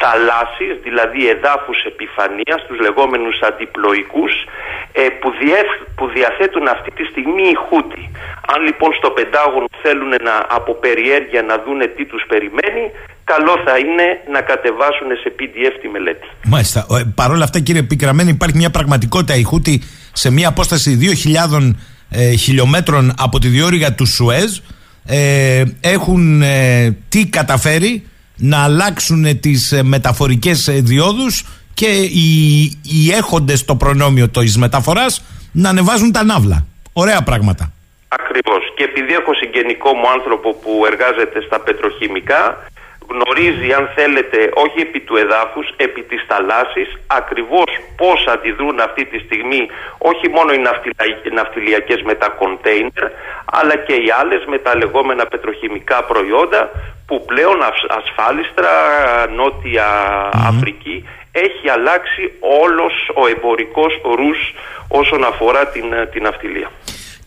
θαλάσσης, δηλαδή εδάφους επιφανείας, τους λεγόμενους αντιπλοϊκούς, ε, που, διεθ, που διαθέτουν αυτή τη στιγμή οι Χούτι. Αν λοιπόν στο Πεντάγωνο θέλουν να, από περιέργεια να δούνε τι τους περιμένει, καλό θα είναι να κατεβάσουν σε πι ντι εφ τη μελέτη. Μάλιστα. Ε, Παρ' όλα αυτά, κύριε Πικραμένη, υπάρχει μια πραγματικότητα. Οι Χούτι σε μια απόσταση δύο χιλιάδες ε, χιλιόμετρων από τη διόρυγα του Σουέζ ε, έχουν ε, τι καταφέρει να αλλάξουν τις μεταφορικές διόδους και οι, οι έχοντες το προνόμιο της μεταφοράς να ανεβάζουν τα ναύλα. Ωραία πράγματα. Ακριβώς. Και επειδή έχω συγγενικό μου άνθρωπο που εργάζεται στα πετροχημικά, γνωρίζει, αν θέλετε, όχι επί του εδάφους, επί της θαλάσσης, ακριβώς πώς αντιδρούν αυτή τη στιγμή όχι μόνο οι ναυτιλιακές με τα κοντέινερ, αλλά και οι άλλες με τα λεγόμενα πετροχημικά προϊόντα, που πλέον ασφάλιστρα Νότια mm-hmm. Αφρική έχει αλλάξει όλος ο εμπορικός ρους όσον αφορά την, την ναυτιλία.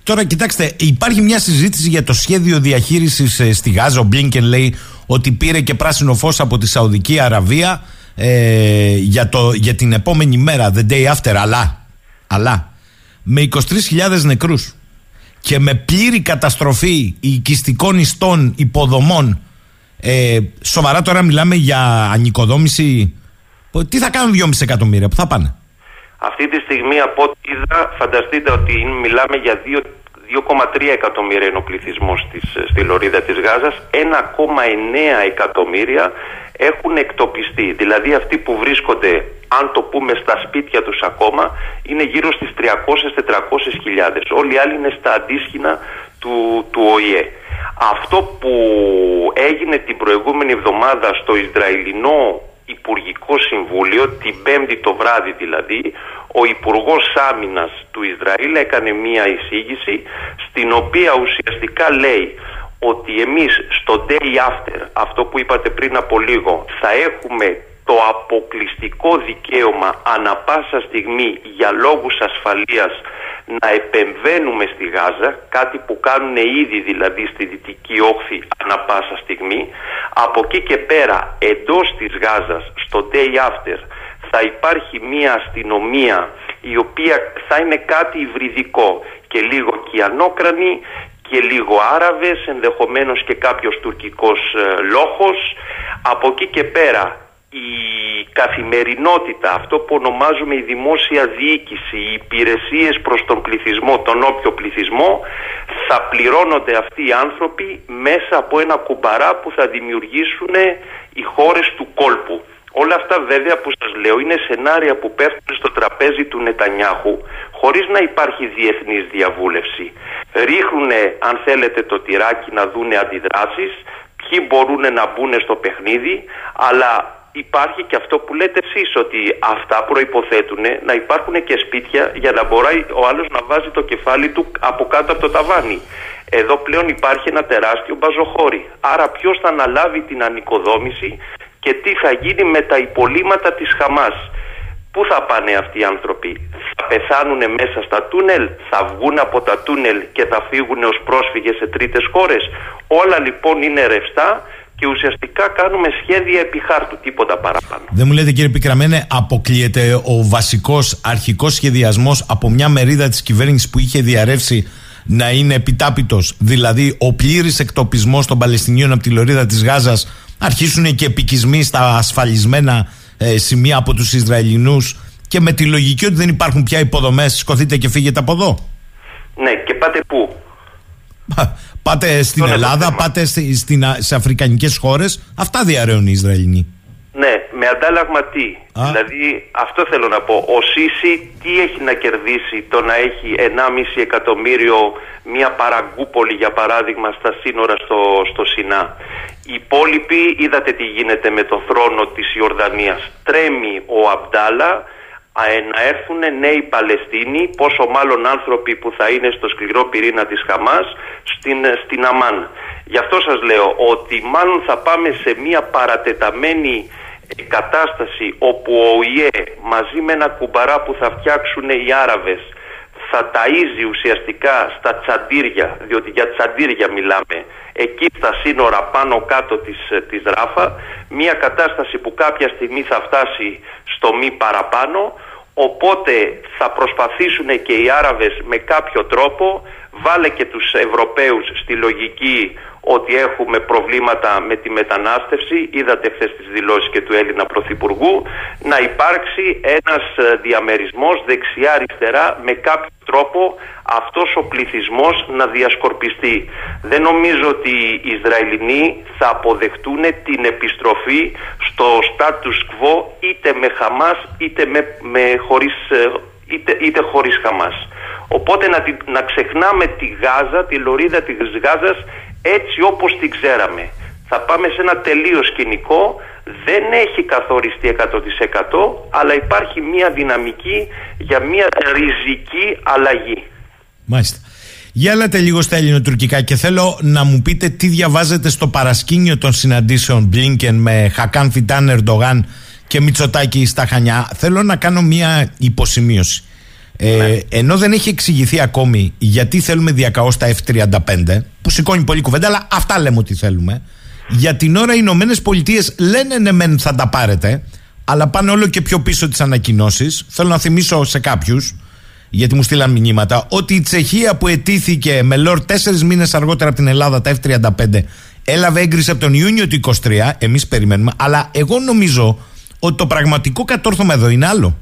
Τώρα κοιτάξτε, υπάρχει μια συζήτηση για το σχέδιο διαχείρισης στη Γάζα. Ο Μπλίνκεν λέει ότι πήρε και πράσινο φως από τη Σαουδική Αραβία ε, για, το, για την επόμενη μέρα, the day after, αλλά, αλλά με είκοσι τρεις χιλιάδες νεκρούς και με πλήρη καταστροφή οικιστικών ιστών υποδομών, ε, σοβαρά τώρα μιλάμε για ανοικοδόμηση Τι θα κάνουν δυόμισι εκατομμύρια, που θα πάνε? Αυτή τη στιγμή, από ό,τι είδα, φανταστείτε ότι μιλάμε για δύο κόμμα τρία εκατομμύρια είναι ο πληθυσμός στη Λωρίδα της Γάζας. ένα κόμμα εννέα εκατομμύρια έχουν εκτοπιστεί. Δηλαδή αυτοί που βρίσκονται, αν το πούμε, στα σπίτια τους ακόμα, είναι γύρω στις τριακόσιες με τετρακόσιες χιλιάδες. Όλοι οι άλλοι είναι στα αντίσχυνα του, του ΟΗΕ. Αυτό που έγινε την προηγούμενη εβδομάδα στο Ισραηλινό Υπουργικό Συμβούλιο, την Πέμπτη το βράδυ δηλαδή, ο Υπουργός Άμυνας του Ισραήλ έκανε μία εισήγηση στην οποία ουσιαστικά λέει ότι εμείς στο day after, αυτό που είπατε πριν από λίγο, θα έχουμε το αποκλειστικό δικαίωμα ανα πάσα στιγμή για λόγους ασφαλείας να επεμβαίνουμε στη Γάζα, κάτι που κάνουν ήδη δηλαδή στη δυτική όχθη ανα πάσα στιγμή. Από εκεί και πέρα, εντός της Γάζας, στο day after, θα υπάρχει μια αστυνομία η οποία θα είναι κάτι υβριδικό, και λίγο κυανόκρανοι και λίγο Άραβες, ενδεχομένως και κάποιος τουρκικός ε, λόγος. Από εκεί και πέρα, η καθημερινότητα, αυτό που ονομάζουμε η δημόσια διοίκηση, οι υπηρεσίες προς τον πληθυσμό, τον όποιο πληθυσμό, θα πληρώνονται αυτοί οι άνθρωποι μέσα από ένα κουμπαρά που θα δημιουργήσουν οι χώρες του κόλπου. Όλα αυτά βέβαια που σας λέω είναι σενάρια που πέφτουν στο τραπέζι του Νετανιάχου χωρίς να υπάρχει διεθνής διαβούλευση. Ρίχνουν, αν θέλετε, το τυράκι να δούνε αντιδράσεις, ποιοι μπορούν να μπουν στο παιχνίδι, αλλά υπάρχει και αυτό που λέτε εσείς, ότι αυτά προϋποθέτουν να υπάρχουν και σπίτια για να μπορεί ο άλλος να βάζει το κεφάλι του από κάτω από το ταβάνι. Εδώ πλέον υπάρχει ένα τεράστιο μπαζοχώρι. Άρα ποιος θα αναλάβει την ανοικοδόμηση και τι θα γίνει με τα υπολείμματα της Χαμάς? Πού θα πάνε αυτοί οι άνθρωποι? Θα πεθάνουν μέσα στα τούνελ, θα βγουν από τα τούνελ και θα φύγουν ως πρόσφυγες σε τρίτες χώρες? Όλα λοιπόν είναι ρευστά και ουσιαστικά κάνουμε σχέδια επιχάρτου, τίποτα παραπάνω. Δεν μου λέτε, κύριε Πικραμένε, αποκλείεται ο βασικός αρχικός σχεδιασμός από μια μερίδα της κυβέρνησης που είχε διαρρεύσει να είναι επιτάπητος? Δηλαδή ο πλήρης εκτοπισμός των Παλαιστινίων από τη Λωρίδα της Γάζας, αρχίσουν και επικισμοί στα ασφαλισμένα ε, σημεία από τους Ισραηλινούς, και με τη λογική ότι δεν υπάρχουν πια υποδομές, σηκωθείτε και φύγετε από εδώ. Ναι, και πάτε πού? Πάτε στην Ελλάδα, πάτε στη, στην, σε αφρικανικές χώρες. Αυτά διαρρέουν οι Ισραηλινοί. Ναι, με αντάλλαγμα τι? Α. Δηλαδή, αυτό θέλω να πω. Ο Σίσι τι έχει να κερδίσει το να έχει ενάμιση εκατομμύριο, μια παραγκούπολη για παράδειγμα, στα σύνορα στο, στο Σινά? Οι υπόλοιποι, είδατε τι γίνεται με το θρόνο της Ιορδανίας. Τρέμει ο Αμπτάλα. Να έρθουν νέοι Παλαιστίνοι, πόσο μάλλον άνθρωποι που θα είναι στο σκληρό πυρήνα της Χαμάς, στην, στην Αμάν. Γι' αυτό σας λέω ότι μάλλον θα πάμε σε μια παρατεταμένη κατάσταση όπου ο ΟΗΕ μαζί με ένα κουμπαρά που θα φτιάξουν οι Άραβες θα ταΐζει ουσιαστικά στα τσαντήρια, διότι για τσαντήρια μιλάμε, εκεί στα σύνορα πάνω κάτω της, της Ράφα, μια κατάσταση που κάποια στιγμή θα φτάσει στο μη παραπάνω, οπότε θα προσπαθήσουν και οι Άραβες με κάποιο τρόπο, βάλε και τους Ευρωπαίους στη λογική ότι έχουμε προβλήματα με τη μετανάστευση, είδατε χθες τις δηλώσεις και του Έλληνα Πρωθυπουργού, να υπάρξει ένας διαμερισμός δεξιά-αριστερά, με κάποιο τρόπο αυτός ο πληθυσμός να διασκορπιστεί. Δεν νομίζω ότι οι Ισραηλινοί θα αποδεχτούν την επιστροφή στο status quo, είτε με Χαμάς είτε, με, με χωρίς, είτε, είτε χωρίς Χαμάς. Οπότε να, να ξεχνάμε τη Γάζα, τη λωρίδα της Γάζας έτσι όπως την ξέραμε. Θα πάμε σε ένα τελείως σκηνικό, δεν έχει καθοριστεί εκατό τοις εκατό, αλλά υπάρχει μια δυναμική για μια ριζική αλλαγή. Μάλιστα. Για έλατε λίγο στα ελληνοτουρκικά και θέλω να μου πείτε τι διαβάζετε στο παρασκήνιο των συναντήσεων Μπλίνκεν με Χακάν Φιντάν, Ερντογάν και Μητσοτάκη στα Χανιά. Θέλω να κάνω μια υποσημείωση. Ε, ναι. Ενώ δεν έχει εξηγηθεί ακόμη γιατί θέλουμε διακαώς τα εφ τριάντα πέντε, που σηκώνει πολύ κουβέντα, αλλά αυτά λέμε ότι θέλουμε. Για την ώρα οι Ηνωμένες Πολιτείες λένε ναι μεν θα τα πάρετε, αλλά πάνε όλο και πιο πίσω τις ανακοινώσεις. Θέλω να θυμίσω σε κάποιους, γιατί μου στείλαν μηνύματα, ότι η Τσεχία που αιτήθηκε με Λόρ τέσσερις μήνες αργότερα από την Ελλάδα τα εφ τριάντα πέντε έλαβε έγκριση από τον Ιούνιο του είκοσι τρία. Εμείς περιμένουμε, αλλά εγώ νομίζω ότι το πραγματικό κατόρθωμα εδώ είναι άλλο.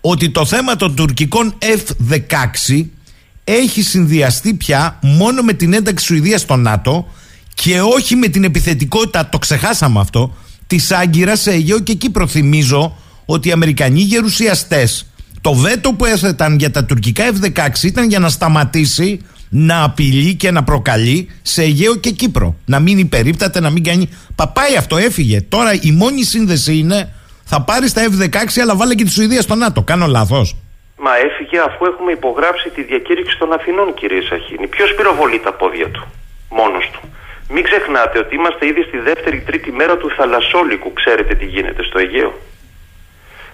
Ότι το θέμα των τουρκικών εφ δεκαέξι έχει συνδυαστεί πια μόνο με την ένταξη Σουηδίας στο ΝΑΤΟ και όχι με την επιθετικότητα, το ξεχάσαμε αυτό, της Άγκυρας σε Αιγαίο και Κύπρο. Θυμίζω ότι οι Αμερικανοί γερουσιαστές, το βέτο που έθεταν για τα τουρκικά εφ δεκαέξι ήταν για να σταματήσει να απειλεί και να προκαλεί σε Αιγαίο και Κύπρο. Να μην υπερίπταται, να μην κάνει. Παπάει αυτό, έφυγε. Τώρα η μόνη σύνδεση είναι θα πάρεις τα εφ δεκαέξι αλλά βάλε και τη Σουηδία στο ΝΑΤΟ. Κάνω λάθος? Μα έφυγε αφού έχουμε υπογράψει τη διακήρυξη των Αθηνών, κύριε Σαχίνη. Ποιος πυροβολεί τα πόδια του μόνος του? Μην ξεχνάτε ότι είμαστε ήδη στη δεύτερη τρίτη μέρα του θαλασσόλικου. Ξέρετε τι γίνεται στο Αιγαίο?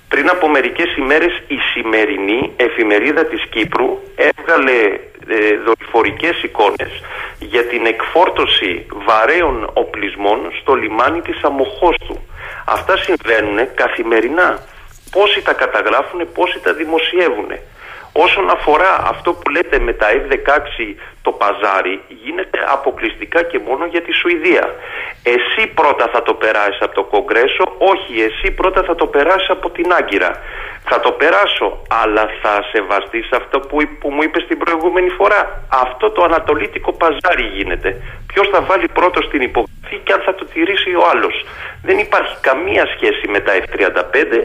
Πριν από μερικές ημέρες η σημερινή εφημερίδα της Κύπρου έβγαλε ε, δορυφορικές εικόνες για την εκφόρτωση βαρέων οπλισμών στο λιμάνι της Αμμοχώστου. Αυτά συμβαίνουν καθημερινά. Πόσοι τα καταγράφουν, πόσοι τα δημοσιεύουν. Όσον αφορά αυτό που λέτε με τα εφ δεκαέξι, το παζάρι γίνεται αποκλειστικά και μόνο για τη Σουηδία. Εσύ πρώτα θα το περάσεις από το Κογκρέσο, όχι, εσύ πρώτα θα το περάσεις από την Άγκυρα. Θα το περάσω, αλλά θα σεβαστείς αυτό που, που μου είπες την προηγούμενη φορά. Αυτό το ανατολίτικο παζάρι γίνεται. Ποιος θα βάλει πρώτος την υπογραφή και αν θα το τηρήσει ο άλλος. Δεν υπάρχει καμία σχέση με τα εφ τριάντα πέντε,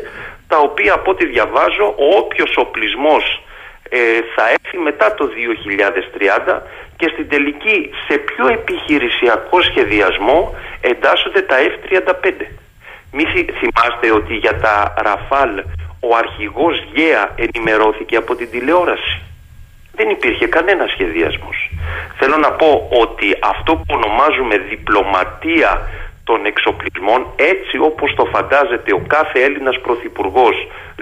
τα οποία από ό,τι διαβάζω, ο όποιος οπλισμός θα έρθει μετά το δύο χιλιάδες τριάντα και στην τελική σε ποιο επιχειρησιακό σχεδιασμό εντάσσονται τα εφ τριάντα πέντε. Μην θυμάστε ότι για τα Ραφάλ ο αρχηγός Γέα ενημερώθηκε από την τηλεόραση. Δεν υπήρχε κανένα σχεδιασμός. Θέλω να πω ότι αυτό που ονομάζουμε διπλωματία των εξοπλισμών, έτσι όπως το φαντάζεται ο κάθε Έλληνας πρωθυπουργός,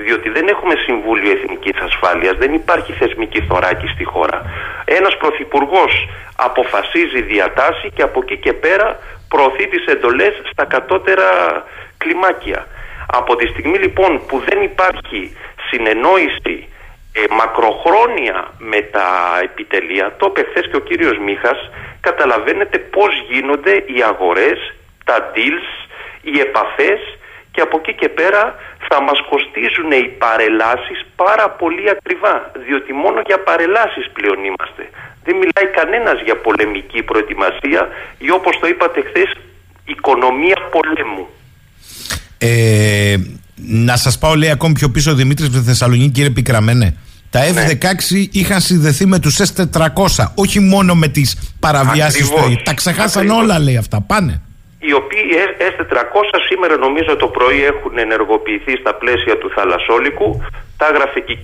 διότι δεν έχουμε Συμβούλιο Εθνικής Ασφάλειας, δεν υπάρχει θεσμική θωράκη στη χώρα. Ένας πρωθυπουργός αποφασίζει διατάση και από εκεί και πέρα προωθεί τις εντολές στα κατώτερα κλιμάκια. Από τη στιγμή λοιπόν που δεν υπάρχει συνεννόηση ε, μακροχρόνια με τα επιτελεία, το είπε χθες και ο κύριος Μίχας, καταλαβαίνετε πώς γίνονται οι αγορές, τα deals, οι επαφές, και από εκεί και πέρα θα μας κοστίζουν οι παρελάσεις πάρα πολύ ακριβά, διότι μόνο για παρελάσεις πλέον είμαστε. Δεν μιλάει κανένας για πολεμική προετοιμασία ή, όπως το είπατε χθες, οικονομία πολέμου. Ε, να σας πάω, λέει, ακόμη πιο πίσω ο Δημήτρης από τη Θεσσαλονίκη. Κύριε Πικραμένε, τα εφ δεκαέξι ναι. είχαν συνδεθεί με τους ες τετρακόσια, όχι μόνο με τις παραβιάσεις. Ακριβώς. Τα ξεχάσαν Ακριβώς. όλα, λέει, αυτά. Πάνε. Οι οποίοι ες τετρακόσια σήμερα νομίζω το πρωί έχουν ενεργοποιηθεί στα πλαίσια του θαλασσόλικου. Τα έγραφε και,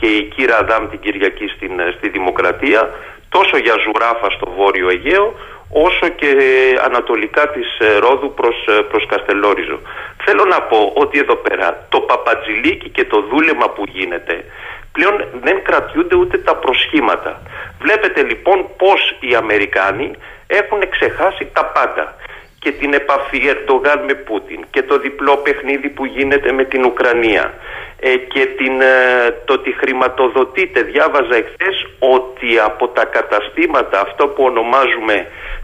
και η κύρα Αδάμ την Κυριακή στην, στη Δημοκρατία, τόσο για Ζουράφα στο Βόρειο Αιγαίο, όσο και ανατολικά της Ρόδου προς, προς Καστελόριζο. Θέλω να πω ότι εδώ πέρα το παπατζηλίκι και το δούλεμα που γίνεται, πλέον δεν κρατιούνται ούτε τα προσχήματα. Βλέπετε λοιπόν πως οι Αμερικάνοι έχουν ξεχάσει τα πάντα. Και την επαφή Ερντογάν με Πούτιν και το διπλό παιχνίδι που γίνεται με την Ουκρανία ε, και την, ε, το ότι χρηματοδοτείται, διάβαζα εχθές ότι από τα καταστήματα, αυτό που ονομάζουμε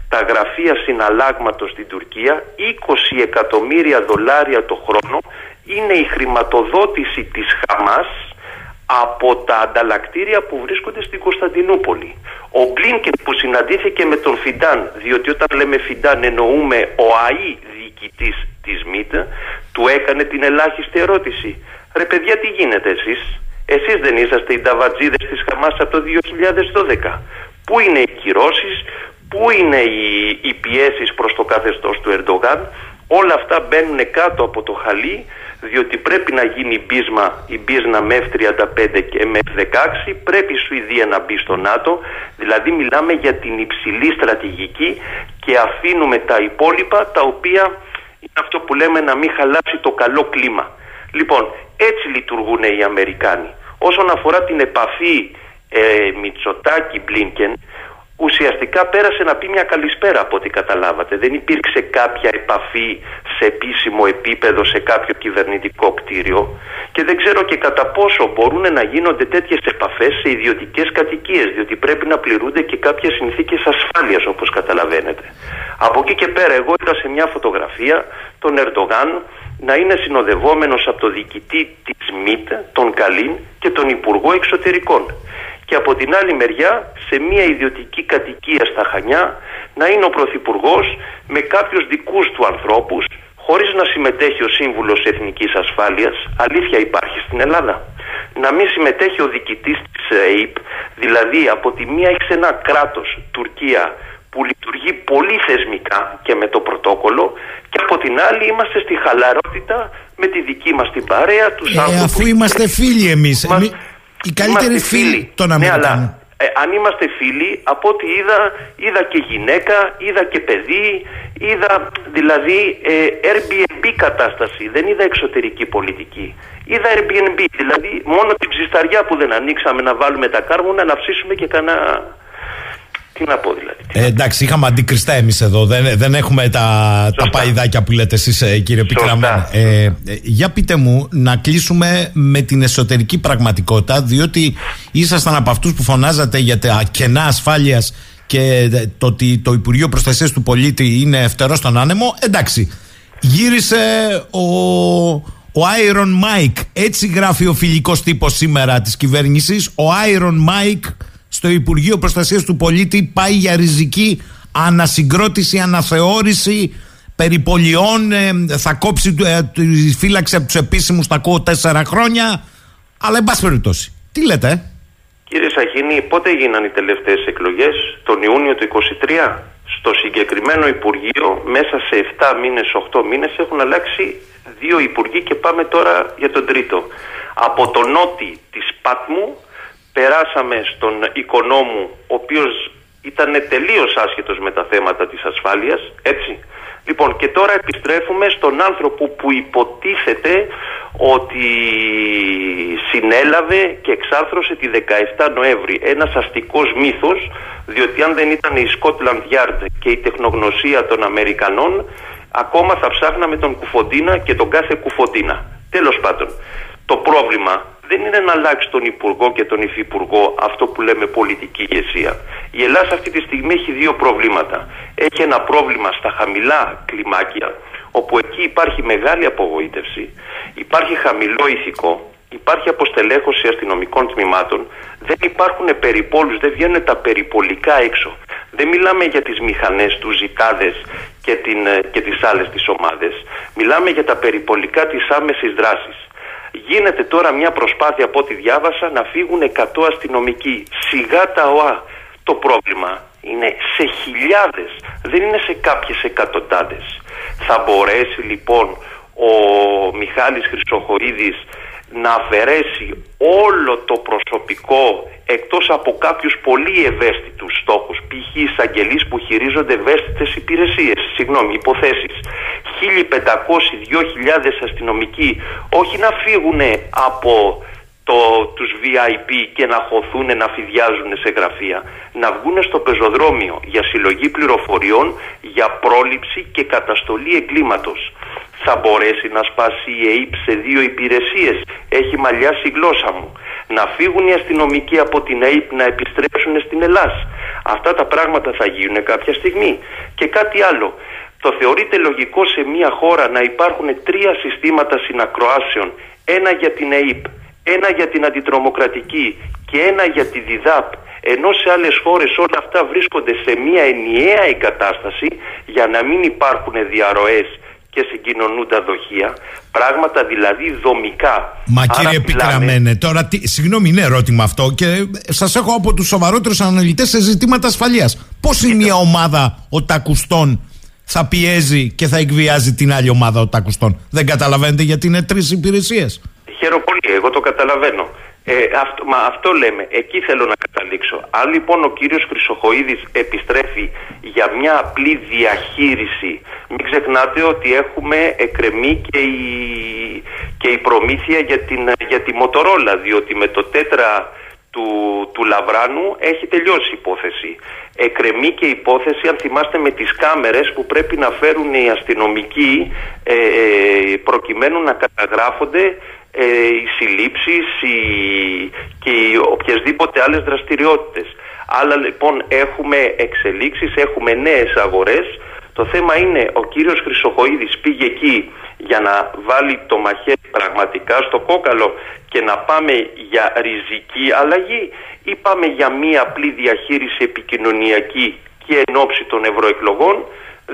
τα γραφεία συναλλάγματος στην Τουρκία, είκοσι εκατομμύρια δολάρια το χρόνο είναι η χρηματοδότηση της Χαμάς από τα ανταλλακτήρια που βρίσκονται στην Κωνσταντινούπολη. Ο Μπλίνκεν που συναντήθηκε με τον Φιντάν, διότι όταν λέμε Φιντάν εννοούμε ο ΑΗ διοικητής της ΜΙΤ, του έκανε την ελάχιστη ερώτηση. Ρε παιδιά, τι γίνεται εσείς? Εσείς δεν είσαστε οι νταβατζίδες της Χαμάς από το δύο χιλιάδες δώδεκα. Πού είναι οι κυρώσεις, πού είναι οι, οι πιέσεις προς το καθεστώς του Ερντογάν? Όλα αυτά μπαίνουν κάτω από το χαλί, διότι πρέπει να γίνει η μπίσμα, η μπίσνα με εφ τριάντα πέντε και με εφ δεκαέξι, πρέπει η Σουηδία να μπει στο ΝΑΤΟ, δηλαδή μιλάμε για την υψηλή στρατηγική και αφήνουμε τα υπόλοιπα, τα οποία είναι αυτό που λέμε να μην χαλάσει το καλό κλίμα. Λοιπόν, έτσι λειτουργούν οι Αμερικάνοι. Όσον αφορά την επαφή ε, Μητσοτάκη-Μπλίνκεν, ουσιαστικά πέρασε να πει μια καλησπέρα από ό,τι καταλάβατε. Δεν υπήρξε κάποια επαφή σε επίσημο επίπεδο, σε κάποιο κυβερνητικό κτίριο, και δεν ξέρω και κατά πόσο μπορούν να γίνονται τέτοιες επαφές σε ιδιωτικές κατοικίες, διότι πρέπει να πληρούνται και κάποιες συνθήκες ασφάλειας, όπως καταλαβαίνετε. Από εκεί και πέρα εγώ είδα σε μια φωτογραφία τον Ερντογάν να είναι συνοδευόμενος από το διοικητή της ΜΙΤ, τον Καλίν, και τον Υπουργό Εξωτερικών. Και από την άλλη μεριά, σε μια ιδιωτική κατοικία στα Χανιά, να είναι ο Πρωθυπουργός με κάποιους δικούς του ανθρώπους, χωρίς να συμμετέχει ο Σύμβουλος Εθνικής Ασφάλειας. Αλήθεια υπάρχει στην Ελλάδα? Να μην συμμετέχει ο διοικητής της ΕΥΠ, δηλαδή από τη μία έχεις ένα κράτος, Τουρκία, που λειτουργεί πολύ θεσμικά και με το πρωτόκολλο, και από την άλλη είμαστε στη χαλαρότητα με τη δική μας την παρέα, τους ε, άνθρωπους. Αφού είμαστε φίλοι εμείς, μας... οι καλύτεροι φίλοι των Αμερικανών. Ναι, Ε, αν είμαστε φίλοι, από ό,τι είδα, είδα και γυναίκα, είδα και παιδί, είδα δηλαδή ε, Airbnb κατάσταση, δεν είδα εξωτερική πολιτική. Είδα Airbnb, δηλαδή μόνο την ψισταριά που δεν ανοίξαμε να βάλουμε τα κάρβουνα, να ψήσουμε και κανένα... Τι να πω δηλαδή. Ε, εντάξει, είχαμε αντικριστά εμείς εδώ, δεν, δεν έχουμε τα, τα παϊδάκια που λέτε εσείς, κύριε Πικραμένο. Ε, για πείτε μου, να κλείσουμε με την εσωτερική πραγματικότητα, διότι ήσασταν από αυτούς που φωνάζατε για τα κενά ασφάλειας και το ότι το Υπουργείο Προστασίας του Πολίτη είναι φτερό στον άνεμο. Εντάξει, γύρισε ο, ο Iron Mike, έτσι γράφει ο φιλικός τύπος σήμερα της κυβέρνησης, ο Iron Mike στο Υπουργείο Προστασίας του Πολίτη πάει για ριζική ανασυγκρότηση, αναθεώρηση περιπολιών, ε, θα κόψει ε, τη φύλαξη από τους επίσημους, τα ακούω τέσσερα χρόνια, αλλά εν πάση περιπτώσει. Τι λέτε? Ε? Κύριε Σαχίνη, πότε έγιναν οι τελευταίες εκλογές? Τον Ιούνιο του είκοσι τρία. Στο συγκεκριμένο Υπουργείο μέσα σε εφτά μήνες, οκτώ μήνες έχουν αλλάξει δύο υπουργοί και πάμε τώρα για τον τρίτο. Από τον νότι της Πάτμου περάσαμε στον οικονόμου, ο οποίος ήταν τελείως άσχετος με τα θέματα της ασφάλειας, έτσι. Λοιπόν, και τώρα επιστρέφουμε στον άνθρωπο που υποτίθεται ότι συνέλαβε και εξάρθρωσε τη δεκαεφτά Νοέμβρη. Ένας αστικός μύθος, διότι αν δεν ήταν η Scotland Yard και η τεχνογνωσία των Αμερικανών, ακόμα θα ψάχναμε τον Κουφοντίνα και τον κάθε Κουφοντίνα. Τέλος πάντων, το πρόβλημα δεν είναι να αλλάξει τον Υπουργό και τον Υφυπουργό, αυτό που λέμε πολιτική ηγεσία. Η Ελλάδα αυτή τη στιγμή έχει δύο προβλήματα. Έχει ένα πρόβλημα στα χαμηλά κλιμάκια, όπου εκεί υπάρχει μεγάλη απογοήτευση, υπάρχει χαμηλό ηθικό, υπάρχει αποστελέχωση αστυνομικών τμήματων, δεν υπάρχουν περιπόλους, δεν βγαίνουν τα περιπολικά έξω. Δεν μιλάμε για τις μηχανές, τους ζητάδες και, την, και τις άλλες τις ομάδες. Μιλάμε για τα περιπολικά της άμεσης δράσης. Γίνεται τώρα μια προσπάθεια, από ό,τι διάβασα, να φύγουν εκατό αστυνομικοί. Σιγά τα ΟΑ. Το πρόβλημα είναι σε χιλιάδες, δεν είναι σε κάποιες εκατοντάδες. Θα μπορέσει λοιπόν ο Μιχάλης Χρυσοχοίδης να αφαιρέσει όλο το προσωπικό, εκτός από κάποιους πολύ ευαίσθητους στόχους, π.χ. εισαγγελείς που χειρίζονται ευαίσθητες υπηρεσίες, συγγνώμη, υποθέσεις, χίλια πεντακόσιοι με δύο χιλιάδες αστυνομικοί, όχι να φύγουν από το, τους βι άι πι και να χωθούν, να φιδιάζουν σε γραφεία, να βγουν στο πεζοδρόμιο για συλλογή πληροφοριών, για πρόληψη και καταστολή εγκλήματος. Θα μπορέσει να σπάσει η ΕΥΠ σε δύο υπηρεσίες, έχει μαλλιάσει η γλώσσα μου. Να φύγουν οι αστυνομικοί από την ΕΥΠ, να επιστρέψουν στην Ελλάδα. Αυτά τα πράγματα θα γίνουν κάποια στιγμή. Και κάτι άλλο. Το θεωρείται λογικό σε μια χώρα να υπάρχουν τρία συστήματα συνακροάσεων. Ένα για την ΕΥΠ, ένα για την αντιτρομοκρατική και ένα για τη ΔΙΔΑΠ. Ενώ σε άλλες χώρες όλα αυτά βρίσκονται σε μια ενιαία εγκατάσταση για να μην υπάρχουν διαρροές και συγκοινωνούντα δοχεία, πράγματα δηλαδή δομικά. Μα άρα, κύριε Πικραμένε, τώρα, τι, συγγνώμη, είναι ερώτημα αυτό και σας έχω από τους σοβαρότερους αναλυτές σε ζητήματα ασφαλείας. Πώς η μία ομάδα οτακουστών θα πιέζει και θα εκβιάζει την άλλη ομάδα οτακουστών? Δεν καταλαβαίνετε γιατί είναι τρεις υπηρεσίες? Χαίρομαι πολύ, εγώ το καταλαβαίνω. Ε, αυτό, μα αυτό λέμε, εκεί θέλω να καταλήξω. Αν λοιπόν ο κύριος Χρυσοχοίδης επιστρέφει για μια απλή διαχείριση, μην ξεχνάτε ότι έχουμε εκκρεμεί και η, και η προμήθεια για, την, για τη Μοτορόλα, διότι με το τέτρα του, του Λαβράνου έχει τελειώσει η υπόθεση. Εκκρεμεί και η υπόθεση, αν θυμάστε, με τις κάμερες που πρέπει να φέρουν οι αστυνομικοί ε, ε, προκειμένου να καταγράφονται Ε, οι συλλήψεις οι... και οι οποιασδήποτε άλλες δραστηριότητες. Άλλα λοιπόν έχουμε εξελίξεις, έχουμε νέες αγορές. Το θέμα είναι ο κύριος Χρυσοχοίδης πήγε εκεί για να βάλει το μαχαίρι πραγματικά στο κόκαλο και να πάμε για ριζική αλλαγή, ή πάμε για μία απλή διαχείριση επικοινωνιακή και εν ώψη των ευρωεκλογών,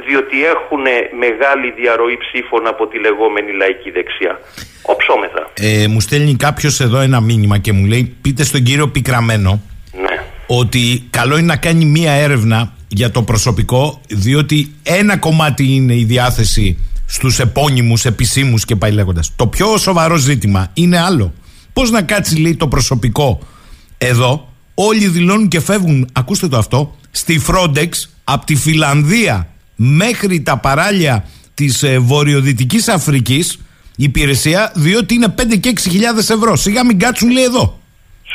διότι έχουν μεγάλη διαρροή ψήφων από τη λεγόμενη λαϊκή δεξιά. Οψόμετρα. Ε, μου στέλνει κάποιος εδώ ένα μήνυμα και μου λέει, πείτε στον κύριο Πικραμένο, ναι, ότι καλό είναι να κάνει μία έρευνα για το προσωπικό, διότι ένα κομμάτι είναι η διάθεση στους επώνυμους, επισήμους και πάει λέγοντας. Το πιο σοβαρό ζήτημα είναι άλλο. Πώς να κάτσει, λέει, το προσωπικό εδώ, όλοι δηλώνουν και φεύγουν, ακούστε το αυτό, στη Frontex από τη Φιλανδία μέχρι τα παράλια της ε, Βορειοδυτικής Αφρικής υπηρεσία, διότι είναι πέντε και έξι χιλιάδες ευρώ. Σιγά μην κάτσουν, λέει, εδώ.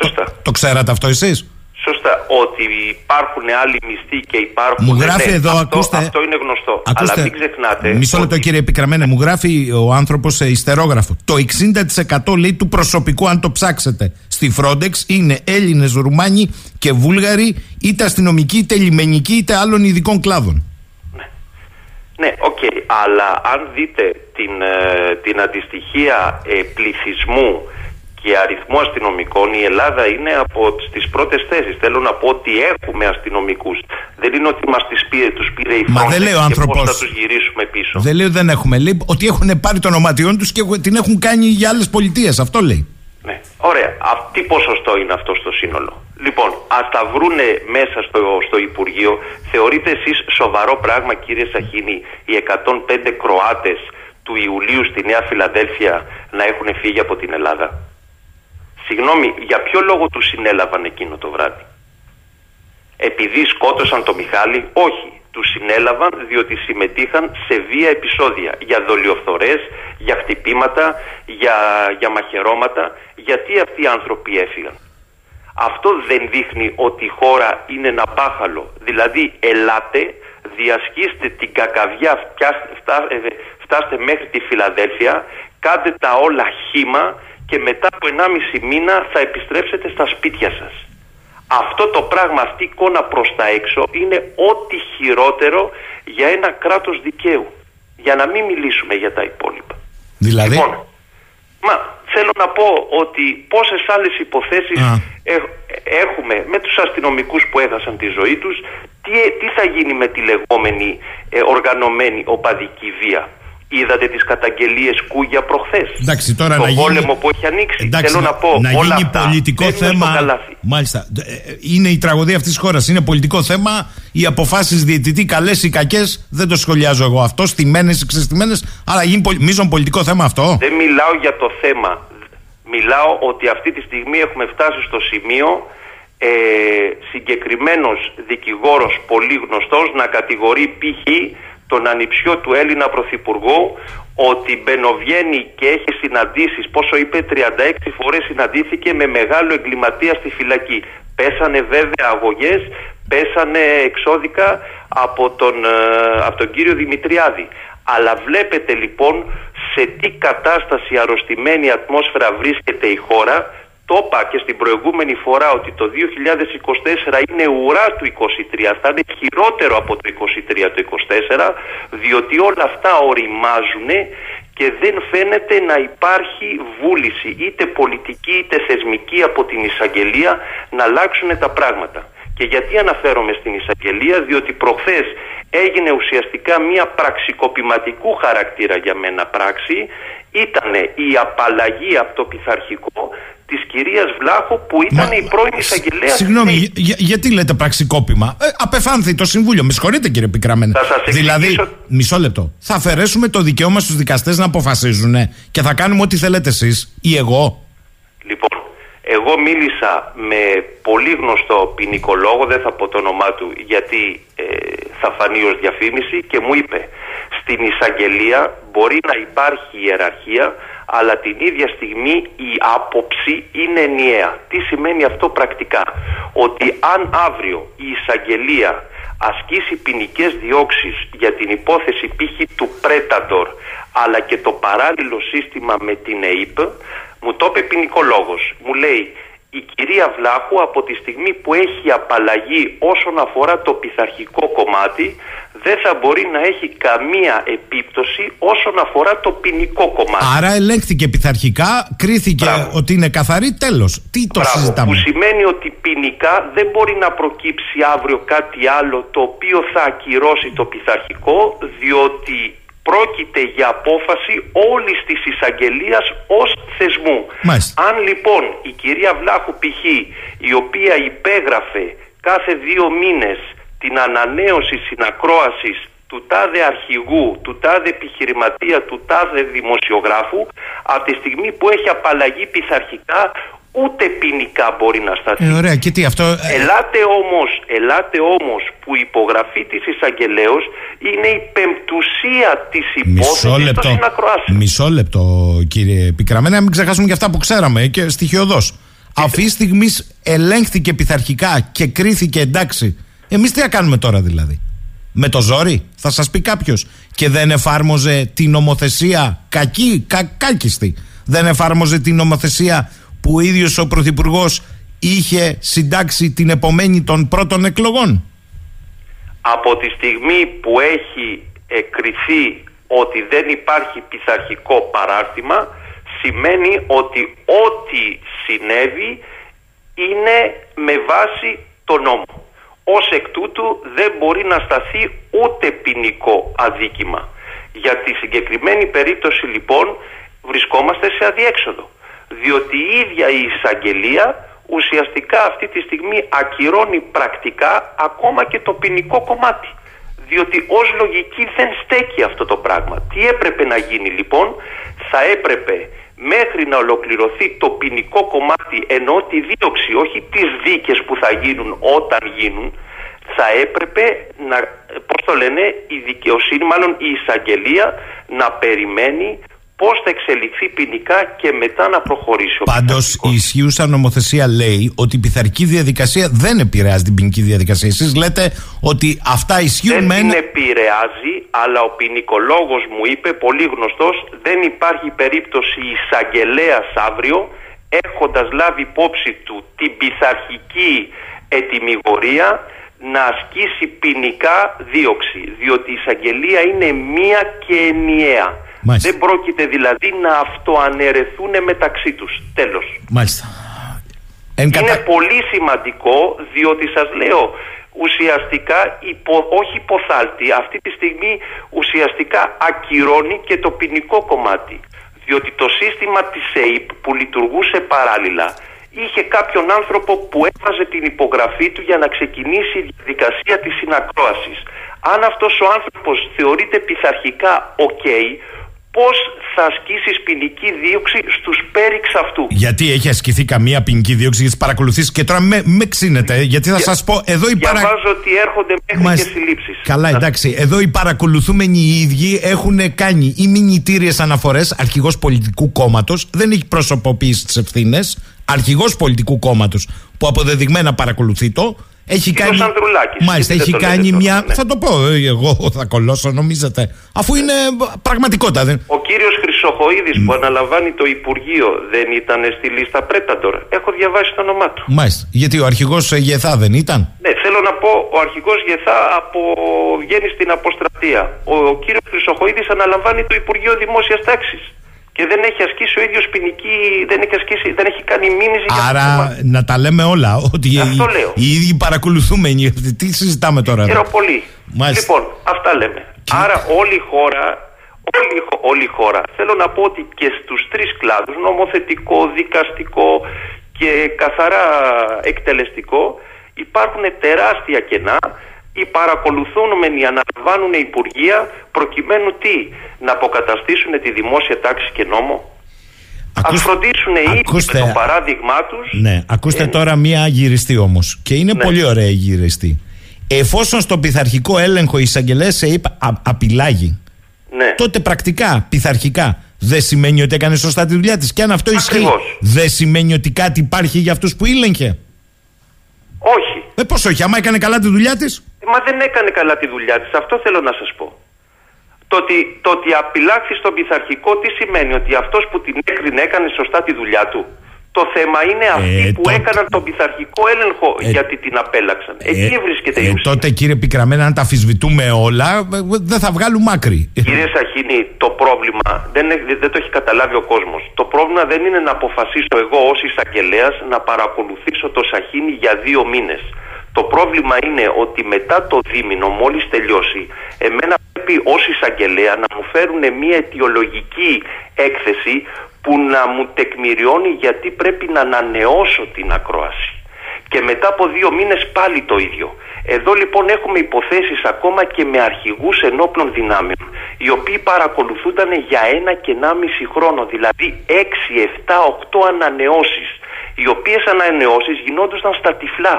Σωστά. Το, το ξέρατε αυτό εσείς? Σωστά, ότι υπάρχουν άλλοι μισθοί και υπάρχουν... Μου γράφει ναι, εδώ, αυτό, ακούστε... Αυτό είναι γνωστό, ακούστε, αλλά μην ξεχνάτε... Μισό λεπτό, ότι... κύριε Πικραμένε, μου γράφει ο άνθρωπος σε ιστερόγραφο. Το εξήντα τοις εκατό, λέει, του προσωπικού, αν το ψάξετε, στη Frontex είναι Έλληνες, Ρουμάνοι και Βούλγαροι, είτε αστυνομικοί, είτε λιμενικοί, είτε άλλων ειδικών κλάδων. Ναι, οκ, okay, αλλά αν δείτε την, ε, την αντιστοιχεία ε, πληθυσμού και αριθμό αστυνομικών, η Ελλάδα είναι από τις πρώτες θέσεις. Θέλω να πω ότι έχουμε αστυνομικούς. Δεν είναι ότι μας τις πήρε, τους πήρε η Frontex και άνθρωπος, πώς θα τους γυρίσουμε πίσω. Δεν λέει ότι δεν έχουμε, λέει ότι έχουν πάρει το ονοματιόν τους και την έχουν κάνει για άλλες πολιτείες, αυτό λέει. Ναι, ωραία. Α, τι ποσοστό είναι αυτό στο σύνολο? Λοιπόν, ας τα βρούνε μέσα στο, στο Υπουργείο. Θεωρείτε εσείς σοβαρό πράγμα, κύριε Σαχίνη, οι εκατόν πέντε Κροάτες του Ιουλίου στη Νέα Φιλαδέλφια να έχουν φύγει από την Ελλάδα? Συγγνώμη, για ποιο λόγο τους συνέλαβαν εκείνο το βράδυ? Επειδή σκότωσαν το Μιχάλη? Όχι. Τους συνέλαβαν διότι συμμετείχαν σε βία επεισόδια, για δολιοφθορές, για χτυπήματα, για, για μαχαιρώματα. Γιατί αυτοί οι άνθρωποι έφυγαν? Αυτό δεν δείχνει ότι η χώρα είναι ένα μπάχαλο? Δηλαδή, ελάτε, διασχίστε την κακαβιά, φτάστε μέχρι τη Φιλαδέλφια, κάντε τα όλα χύμα και μετά από ενάμιση μήνα θα επιστρέψετε στα σπίτια σας. Αυτό το πράγμα, αυτή η εικόνα προς τα έξω, είναι ό,τι χειρότερο για ένα κράτος δικαίου. Για να μην μιλήσουμε για τα υπόλοιπα. Δηλαδή... Λοιπόν, μα θέλω να πω ότι πόσες άλλες υποθέσεις Α. έχουμε με τους αστυνομικούς που έχασαν τη ζωή τους. Τι, τι θα γίνει με τη λεγόμενη ε, οργανωμένη οπαδική βία? Είδατε τις καταγγελίες Κούγια προχθές? Εντάξει, τώρα το να πόλεμο γίνει... που έχει ανοίξει. Εντάξει, θέλω να πω, να όλα γίνει αυτά πολιτικό θέμα. Μάλιστα. Είναι η τραγωδία αυτής της χώρας. Είναι πολιτικό θέμα. Οι αποφάσεις διαιτητή, καλές ή κακές, δεν το σχολιάζω εγώ αυτό. Στημένες ή ξεστημένες. Αλλά γίνει πολ... μείζον πολιτικό θέμα αυτό. Δεν μιλάω για το θέμα. Μιλάω ότι αυτή τη στιγμή έχουμε φτάσει στο σημείο ε, συγκεκριμένος δικηγόρος πολύ γνωστός να κατηγορεί π.χ. τον ανιψιό του Έλληνα Πρωθυπουργού ότι μπαινοβγαίνει και έχει συναντήσεις, πόσο είπε, τριάντα έξι φορές συναντήθηκε με μεγάλο εγκληματία στη φυλακή. Πέσανε βέβαια αγωγές, πέσανε εξώδικα από τον, από τον κύριο Δημητριάδη. Αλλά βλέπετε λοιπόν σε τι κατάσταση αρρωστημένη ατμόσφαιρα βρίσκεται η χώρα. Το είπα και στην προηγούμενη φορά ότι το δύο χιλιάδες είκοσι τέσσερα είναι ουρά του είκοσι τρία, θα είναι χειρότερο από το είκοσι τρία το είκοσι τέσσερα, διότι όλα αυτά οριμάζουν και δεν φαίνεται να υπάρχει βούληση είτε πολιτική είτε θεσμική από την εισαγγελία να αλλάξουν τα πράγματα. Και γιατί αναφέρομαι στην εισαγγελία? Διότι προχθές έγινε ουσιαστικά μια πραξικοπηματικού χαρακτήρα για μένα πράξη. Ήτανε η απαλλαγή από το πειθαρχικό της κυρίας Βλάχου που ήταν Μα, η πρώην εισαγγελέα. Συγγνώμη, για, για, γιατί λέτε πραξικόπημα? Ε, απεφάνθη το Συμβούλιο. Με συγχωρείτε, κύριε Πικραμένε. Δηλαδή, μισό λεπτό. Θα αφαιρέσουμε το δικαίωμα στους δικαστές να αποφασίζουν και θα κάνουμε ό,τι θέλετε εσείς ή εγώ. Λοιπόν, εγώ μίλησα με πολύ γνωστό ποινικολόγο, δεν θα πω το όνομά του γιατί ε, θα φανεί ως διαφήμιση, και μου είπε, στην εισαγγελία μπορεί να υπάρχει ιεραρχία, αλλά την ίδια στιγμή η άποψη είναι ενιαία. Τι σημαίνει αυτό πρακτικά? Ότι αν αύριο η εισαγγελία ασκήσει ποινικές διώξεις για την υπόθεση π.χ. του Πρέταντορ, αλλά και το παράλληλο σύστημα με την ΕΥΠ, μου το είπε ποινικολόγος, μου λέει, η κυρία Βλάχου από τη στιγμή που έχει απαλλαγή όσον αφορά το πειθαρχικό κομμάτι δεν θα μπορεί να έχει καμία επίπτωση όσον αφορά το ποινικό κομμάτι. Άρα ελέγχθηκε πειθαρχικά, κρίθηκε Μπράβο. ότι είναι καθαρή, τέλος. Τι το Μπράβο, συζητάμε. Που σημαίνει ότι ποινικά δεν μπορεί να προκύψει αύριο κάτι άλλο το οποίο θα ακυρώσει το πειθαρχικό, διότι πρόκειται για απόφαση όλης της εισαγγελίας ως θεσμού. Μάλιστα. Αν λοιπόν η κυρία Βλάχου π.χ. η οποία υπέγραφε κάθε δύο μήνες την ανανέωση συνακρόασης του τάδε αρχηγού, του τάδε επιχειρηματία, του τάδε δημοσιογράφου, από τη στιγμή που έχει απαλλαγή πειθαρχικά, ούτε ποινικά μπορεί να σταθεί. Ε, ωραία, και τι αυτό... Ελάτε όμως, ελάτε όμως που η υπογραφή της εισαγγελέως είναι η πεμπτουσία της υπόθεσης των συνακροάσεων. Μισό λεπτό, κύριε Πικραμένα, μην ξεχάσουμε και αυτά που ξέραμε και στοιχειωδώς. Αυτή τη στιγμή ελέγχθηκε πειθαρχικά και κρίθηκε εντάξει. Εμείς τι θα κάνουμε τώρα δηλαδή? Με το ζόρι, θα σας πει κάποιος. Και δεν εφάρμοζε την νομοθεσία κακή, κα, κάκιστη. Δεν εφάρμοζε την νομοθεσία που ο ίδιος ο Πρωθυπουργός είχε συντάξει την επομένη των πρώτων εκλογών. Από τη στιγμή που έχει εκριθεί ότι δεν υπάρχει πειθαρχικό παράρτημα, σημαίνει ότι ό,τι συνέβη είναι με βάση τον νόμο. Ως εκ τούτου δεν μπορεί να σταθεί ούτε ποινικό αδίκημα. Για τη συγκεκριμένη περίπτωση λοιπόν βρισκόμαστε σε αδιέξοδο, διότι η ίδια η εισαγγελία ουσιαστικά αυτή τη στιγμή ακυρώνει πρακτικά ακόμα και το ποινικό κομμάτι, διότι ως λογική δεν στέκει αυτό το πράγμα. Τι έπρεπε να γίνει λοιπόν? Θα έπρεπε μέχρι να ολοκληρωθεί το ποινικό κομμάτι, ενώ τη δίωξη, όχι τις δίκες που θα γίνουν όταν γίνουν, θα έπρεπε να, πώς το λένε, η δικαιοσύνη, μάλλον η εισαγγελία να περιμένει πώς θα εξελιχθεί ποινικά και μετά να προχωρήσει. Πάντως η ισχύουσα νομοθεσία λέει ότι η πειθαρχική διαδικασία δεν επηρεάζει την ποινική διαδικασία. Εσείς λέτε ότι αυτά ισχύουν δεν με ένα... Δεν επηρεάζει, αλλά ο ποινικολόγος μου είπε, πολύ γνωστός, δεν υπάρχει περίπτωση εισαγγελέας αύριο, έχοντας λάβει υπόψη του την πειθαρχική ετυμηγορία, να ασκήσει ποινικά δίωξη, διότι η εισαγγελία είναι μία και ενιαία. Μάλιστα. Δεν πρόκειται δηλαδή να αυτοαναιρεθούν μεταξύ τους. Τέλος. Μάλιστα. Είναι κατα... πολύ σημαντικό, διότι σας λέω ουσιαστικά υπο... όχι υποθάλτη, αυτή τη στιγμή ουσιαστικά ακυρώνει και το ποινικό κομμάτι. Διότι το σύστημα της ΕΥΠ που λειτουργούσε παράλληλα είχε κάποιον άνθρωπο που έβαζε την υπογραφή του για να ξεκινήσει η διαδικασία της συνακρόασης. Αν αυτός ο άνθρωπος θεωρείται πειθαρχικά ok, πώς θα ασκήσεις ποινική δίωξη στους πέριξ αυτού? Γιατί έχει ασκηθεί καμία ποινική δίωξη για τις παρακολουθήσεις? Και τώρα με, με ξύνετε, γιατί θα για, σας πω εδώ οι παρα... Διαβάζω ότι έρχονται μέχρι Μας... και συλλήψεις. Καλά, εντάξει. Εδώ οι παρακολουθούμενοι οι ίδιοι έχουν κάνει ή μηνυτήριες αναφορές. Αρχηγός πολιτικού κόμματος δεν έχει προσωποποιήσει τις ευθύνες. Αρχηγός πολιτικού κόμματος που αποδεδειγμένα παρακολουθεί το. Έχει κάνει, μάλιστα, έχει κάνει μια... Ναι. Θα το πω, εγώ θα κολλώσω νομίζετε, αφού είναι πραγματικότητα. Δεν... Ο κύριος Χρυσοχοίδης mm. που αναλαμβάνει το Υπουργείο δεν ήταν στη λίστα Πρέταντορ? Έχω διαβάσει το όνομά του. Μάλιστα, γιατί ο αρχηγός Γεθά δεν ήταν? Ναι, θέλω να πω, ο αρχηγός Γεθά από... βγαίνει στην αποστρατεία. Ο, ο κύριος Χρυσοχοίδης αναλαμβάνει το Υπουργείο Δημόσιας Τάξης. Και δεν έχει ασκήσει ο ίδιος ποινική, δεν έχει, ασκήσει, δεν έχει κάνει μήνυση. Άρα για να τα λέμε όλα, ότι οι, οι ίδιοι παρακολουθούμενοι, τι συζητάμε τώρα? Χαίρομαι πολύ. Μάλιστα. Λοιπόν, αυτά λέμε. Και... Άρα όλη η χώρα, όλη, όλη χώρα, θέλω να πω ότι και στους τρεις κλάδους, νομοθετικό, δικαστικό και καθαρά εκτελεστικό, υπάρχουν τεράστια κενά. Οι παρακολουθούμενοι αναλαμβάνουν υπουργεία προκειμένου τι? Να αποκαταστήσουν τη δημόσια τάξη και νόμο. Ακούσ... Ας φροντίσουν οι Ακούστε... ίδιοι με το παράδειγμά τους. Ναι, ακούστε ε... τώρα μία αγυριστή όμως. Και είναι ναι. πολύ ωραία η αγυριστή. Εφόσον στο πειθαρχικό έλεγχο οι εισαγγελές σε είπα, α, απειλάγει, ναι. τότε πρακτικά, πειθαρχικά, δεν σημαίνει ότι έκανε σωστά τη δουλειά της. Και αν αυτό ισχύει, δεν σημαίνει ότι κάτι υπάρχει για αυτούς που έλεγχε? Όχι. Ε, πώς όχι, άμα έκανε καλά τη δουλειά της. Μα δεν έκανε καλά τη δουλειά της, αυτό θέλω να σας πω. Το ότι, το ότι απειλάχθη στον πειθαρχικό, τι σημαίνει? Ότι αυτός που την έκρινε έκανε σωστά τη δουλειά του? Το θέμα είναι αυτοί ε, που το... έκαναν τον πειθαρχικό έλεγχο ε, γιατί την απέλαξαν. Ε, Εκεί βρίσκεται ε, η ουσία. Τότε κύριε Πικραμένα, αν τα αφισβητούμε όλα, δεν θα βγάλουμε άκρη. Κύριε Σαχίνη, το πρόβλημα δεν, δεν το έχει καταλάβει ο κόσμος. Το πρόβλημα δεν είναι να αποφασίσω εγώ ως εισαγγελέας να παρακολουθήσω το Σαχίνη για δύο μήνες. Το πρόβλημα είναι ότι μετά το δίμηνο, μόλις τελειώσει, εμένα πρέπει ως εισαγγελέα να μου φέρουν μια αιτιολογική έκθεση που να μου τεκμηριώνει γιατί πρέπει να ανανεώσω την ακρόαση. Και μετά από δύο μήνες πάλι το ίδιο. Εδώ λοιπόν έχουμε υποθέσεις ακόμα και με αρχηγούς ενόπλων δυνάμεων, οι οποίοι παρακολουθούνταν για ένα και ένα μισή χρόνο, δηλαδή έξι, εφτά, οκτώ ανανεώσεις, οι οποίες ανανεώσεις γινόντουσαν στα τυφλά.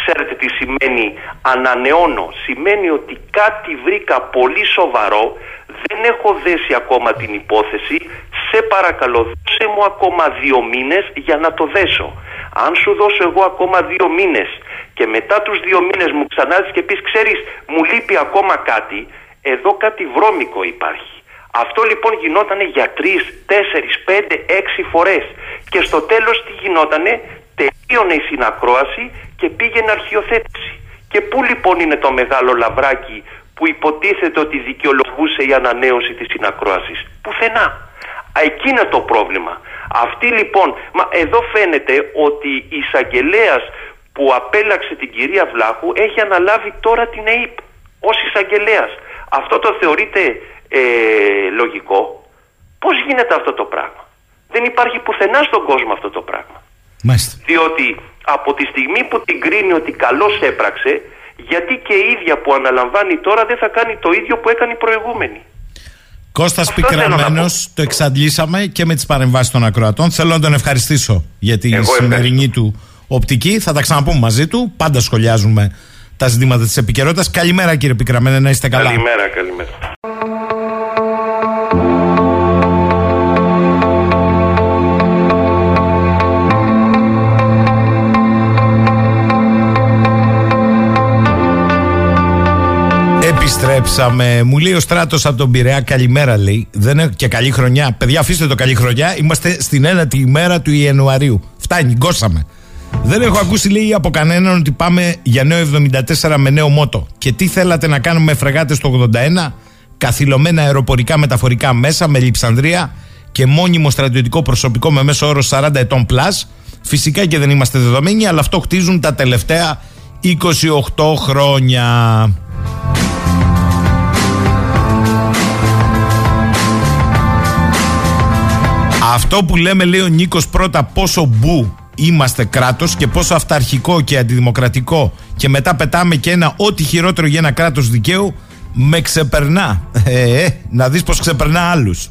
Ξέρετε τι σημαίνει ανανεώνω? Σημαίνει ότι κάτι βρήκα πολύ σοβαρό, δεν έχω δέσει ακόμα την υπόθεση, σε παρακαλώ δώσε μου ακόμα δύο μήνες για να το δέσω. Αν σου δώσω εγώ ακόμα δύο μήνες και μετά τους δύο μήνες μου ξανάρθεις και πεις ξέρεις μου λείπει ακόμα κάτι, εδώ κάτι βρώμικο υπάρχει. Αυτό λοιπόν γινότανε για τρεις, τέσσερις, πέντε, έξι φορές και στο τέλος τι γινότανε? Τελείωνε η συνακρόαση και πήγαινε αρχιοθέτηση. Και πού λοιπόν είναι το μεγάλο λαβράκι που υποτίθεται ότι δικαιολογούσε η ανανέωση της συνακρόασης? Πουθενά. Εκεί είναι το πρόβλημα. Αυτή λοιπόν, μα εδώ φαίνεται ότι η εισαγγελέας που απέλαξε την κυρία Βλάχου έχει αναλάβει τώρα την ΕΥΠ ως εισαγγελέας. Αυτό το θεωρείτε ε, λογικό? Πώς γίνεται αυτό το πράγμα? Δεν υπάρχει πουθενά στον κόσμο αυτό το πράγμα. Μάλιστα. Διότι από τη στιγμή που την κρίνει ότι καλώς έπραξε, γιατί και η ίδια που αναλαμβάνει τώρα δεν θα κάνει το ίδιο που έκανε η προηγούμενη. Κώστας Πικραμένος, το εξαντλήσαμε και με τις παρεμβάσεις των ακροατών. Θέλω να τον ευχαριστήσω για τη Εγώ σημερινή του οπτική. Θα τα ξαναπούμε μαζί του. Πάντα σχολιάζουμε τα ζητήματα της επικαιρότητας. Καλημέρα κύριε Πικραμένο, να είστε καλά. Καλημέρα, καλημέρα. Επιστρέψαμε. Μου λέει ο Στράτος από τον Πειραιά, καλημέρα λέει. Δεν έχω και καλή χρονιά. Παιδιά, αφήστε το καλή χρονιά. Είμαστε στην ένατη ημέρα του Ιανουαρίου. Φτάνει, γκώσαμε. Δεν έχω ακούσει, λέει, από κανέναν ότι πάμε για νέο εβδομήντα τέσσερα με νέο μότο. Και τι θέλατε να κάνουμε με φρεγάτες το ογδόντα ένα, καθυλωμένα αεροπορικά μεταφορικά μέσα με λειψανδρία και μόνιμο στρατιωτικό προσωπικό με μέσο όρο σαράντα ετών πλας. Φυσικά και δεν είμαστε δεδομένοι, αλλά αυτό χτίζουν τα τελευταία είκοσι οκτώ χρόνια. Αυτό που λέμε, λέει ο Νίκος, πρώτα πόσο μπου είμαστε κράτος και πόσο αυταρχικό και αντιδημοκρατικό και μετά πετάμε και ένα ό,τι χειρότερο για ένα κράτος δικαίου, με ξεπερνά. Ε, ε, να δεις πως ξεπερνά άλλους.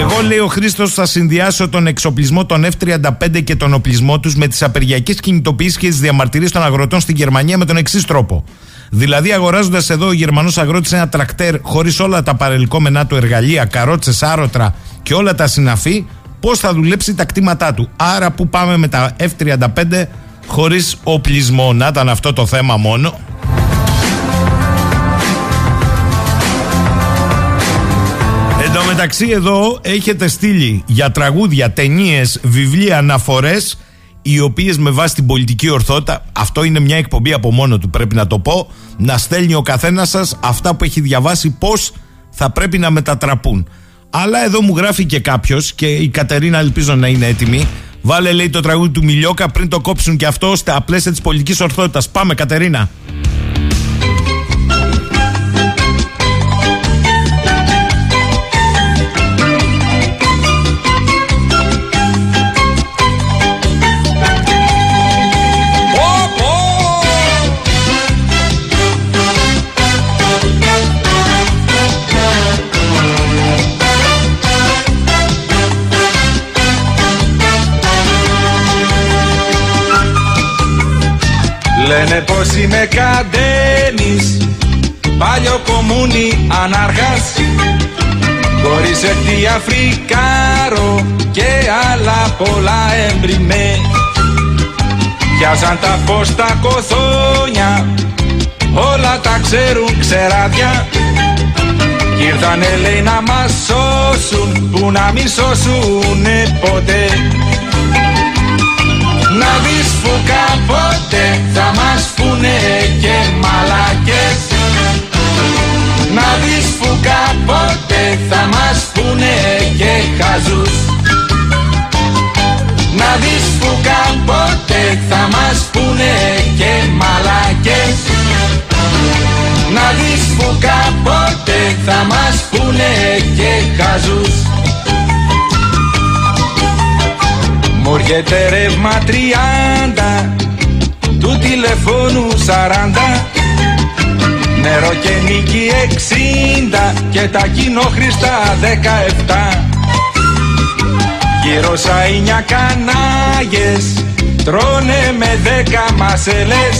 Εγώ, λέει ο Χρήστος, θα συνδυάσω τον εξοπλισμό των εφ τριάντα πέντε και τον οπλισμό τους με τις απεργιακές κινητοποιήσεις και τις διαμαρτυρίες των αγροτών στην Γερμανία με τον εξής τρόπο. Δηλαδή, αγοράζοντας εδώ ο Γερμανός αγρότης ένα τρακτέρ χωρίς όλα τα παρελκόμενά του εργαλεία, καρότσες, άρωτρα και όλα τα συναφή, πώς θα δουλέψει τα κτήματά του? Άρα, πού πάμε με τα εφ τριάντα πέντε χωρίς οπλισμό? Να ήταν αυτό το θέμα μόνο. Εν τω μεταξύ, εδώ έχετε στείλει για τραγούδια, ταινίες, βιβλία, αναφορές, οι οποίες με βάση την πολιτική ορθότητα, αυτό είναι μια εκπομπή από μόνο του, πρέπει να το πω, να στέλνει ο καθένας σας αυτά που έχει διαβάσει, πώς θα πρέπει να μετατραπούν. Αλλά εδώ μου γράφει και κάποιος, και η Κατερίνα ελπίζω να είναι έτοιμη, βάλε, λέει, το τραγούδι του Μιλιόκα πριν το κόψουν και αυτό στα πλαίσια της πολιτικής ορθότητας. Πάμε Κατερίνα. Λένε πως είμαι καντένης, παλιό κομμούνι ανάρχας, χωρίς έρθει αφρικάρο και άλλα πολλά έμπριμε. Πιάσαν τα φως τα κοθόνια, όλα τα ξέρουν ξεράδια, κι ήρθανε λέει να μας σώσουν που που να μην σώσουνε ποτέ. Να δεις που κάποτε θα μας πούνε και μαλακές. Να δεις που κάποτε θα μας πούνε και χαζούς. Να δεις που κάποτε θα μας πούνε και μαλακές. Να δεις που κάποτε θα μας πούνε και χαζούς. Μοριέται ρεύμα τριάντα, του τηλεφώνου σαράντα, νερό και νίκη εξήντα και τα κοινόχρηστα δεκαεπτά. Γύρω σα εννιά κανάγες, τρώνε με δέκα μασελές.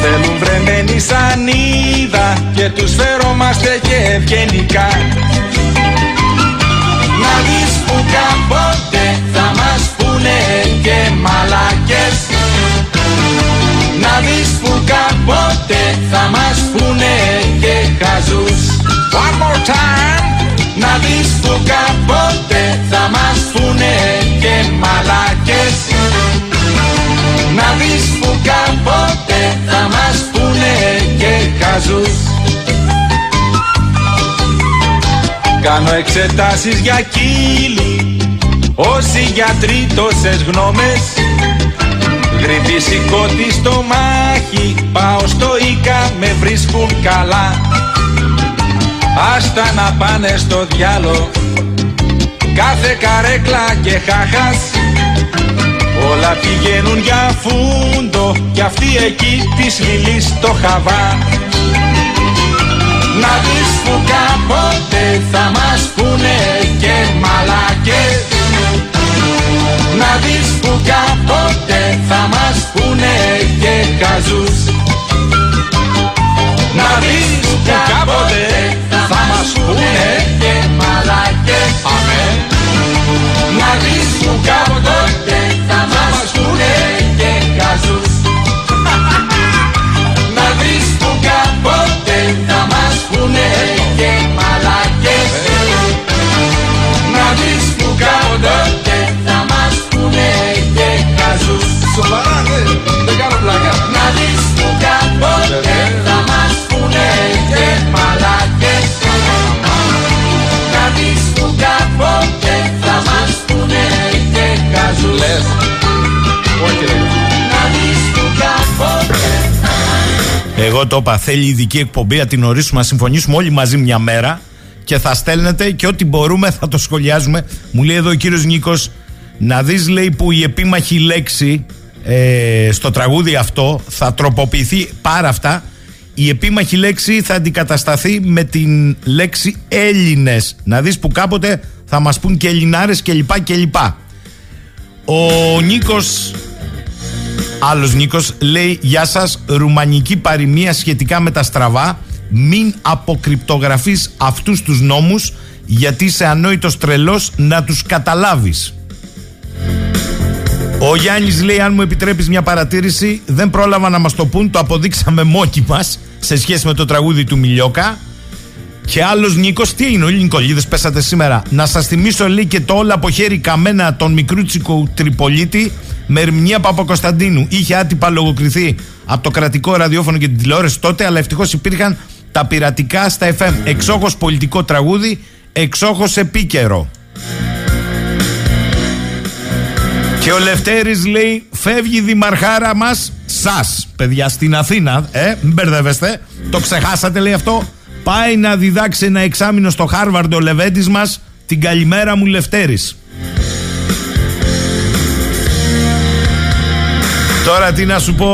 Θέλουν βρεμένη σανίδα και τους φερόμαστε και ευγενικά. Να δεις που κάποτε θα μας πούνε και μαλακές. Να δεις που κάποτε θα μας πούνε και χαζούς. One more time. Να δεις που κάποτε θα μας πούνε και μαλακές. Να δεις που κάποτε θα μας πούνε και χαζούς. Κάνω εξετάσεις για κύλι, όσοι γιατροί τόσες γνώμες. Γρήπη σηκώτη στο μάχη, πάω στο Ίκα, με βρίσκουν καλά. Άστα να πάνε στο διάλο, κάθε καρέκλα και χάχας. Όλα πηγαίνουν για φούντο, κι αυτοί εκεί της λυλής το χαβά. Να δεις που κάποτε θα μας πούνε και μαλακές. Να δεις που κάποτε θα μας πούνε και χαζούς. Να δεις που κάποτε θα μας πούνε και μαλακές. Να δεις που κάποτε θα μας πούνε και χαζούς. Να δεις που κάποτε θα μας πούνε και μαλακές. Να δεις που κάποτε θα μας πούνε και χαζούς. Σοβαρά, ναι, δεν κάνω πλάκα. Να δεις που κάποτε θα μας πούνε και μαλακές. Να δεις που κάποτε θα μας πούνε και χαζούς. Λες, όχι. Εγώ το είπα, θέλει ειδική εκπομπή, να την ορίσουμε, να συμφωνήσουμε όλοι μαζί μια μέρα και θα στέλνετε και ό,τι μπορούμε θα το σχολιάζουμε. Μου λέει εδώ ο κύριος Νίκος, να δεις λέει που η επίμαχη λέξη ε, στο τραγούδι αυτό θα τροποποιηθεί πάρα αυτά. Η επίμαχη λέξη θα αντικατασταθεί με την λέξη Έλληνες. Να δεις που κάποτε θα μας πούν και Ελληνάρες κλπ. κλπ. Ο Νίκος... Άλλος Νίκος λέει, γεια σας, ρουμανική παροιμία σχετικά με τα στραβά. Μην αποκρυπτογραφείς αυτούς τους νόμους, γιατί είσαι ανόητος τρελός να τους καταλάβεις. Ο Γιάννης λέει, αν μου επιτρέπεις μια παρατήρηση, δεν πρόλαβα να μας το πούν, το αποδείξαμε μόνοι μας σε σχέση με το τραγούδι του Μιλιόκα. Και άλλος Νίκος, τι είναι, όλοι οι Νικολίδες πέσατε σήμερα. Να σας θυμίσω λέει και το όλα από χέρι καμένα τον Μικρούτσικο Τριπολίτη με ερμηνεία Παπακοσταντίνου. Είχε άτυπα λογοκριθεί από το κρατικό ραδιόφωνο και την τηλεόραση τότε, αλλά ευτυχώς υπήρχαν τα πειρατικά στα εφ εμ. Εξόχως πολιτικό τραγούδι, εξόχως επίκαιρο. Και ο Λευτέρης λέει, φεύγει η δημαρχάρα μας, σας παιδιά στην Αθήνα, ε, μην μπερδεύεστε, το ξεχάσατε λέει αυτό. Πάει να διδάξει ένα εξάμηνο στο Χάρβαρντ ο Λεβέντης μας. Την καλημέρα μου Λευτέρης. Τώρα τι να σου πω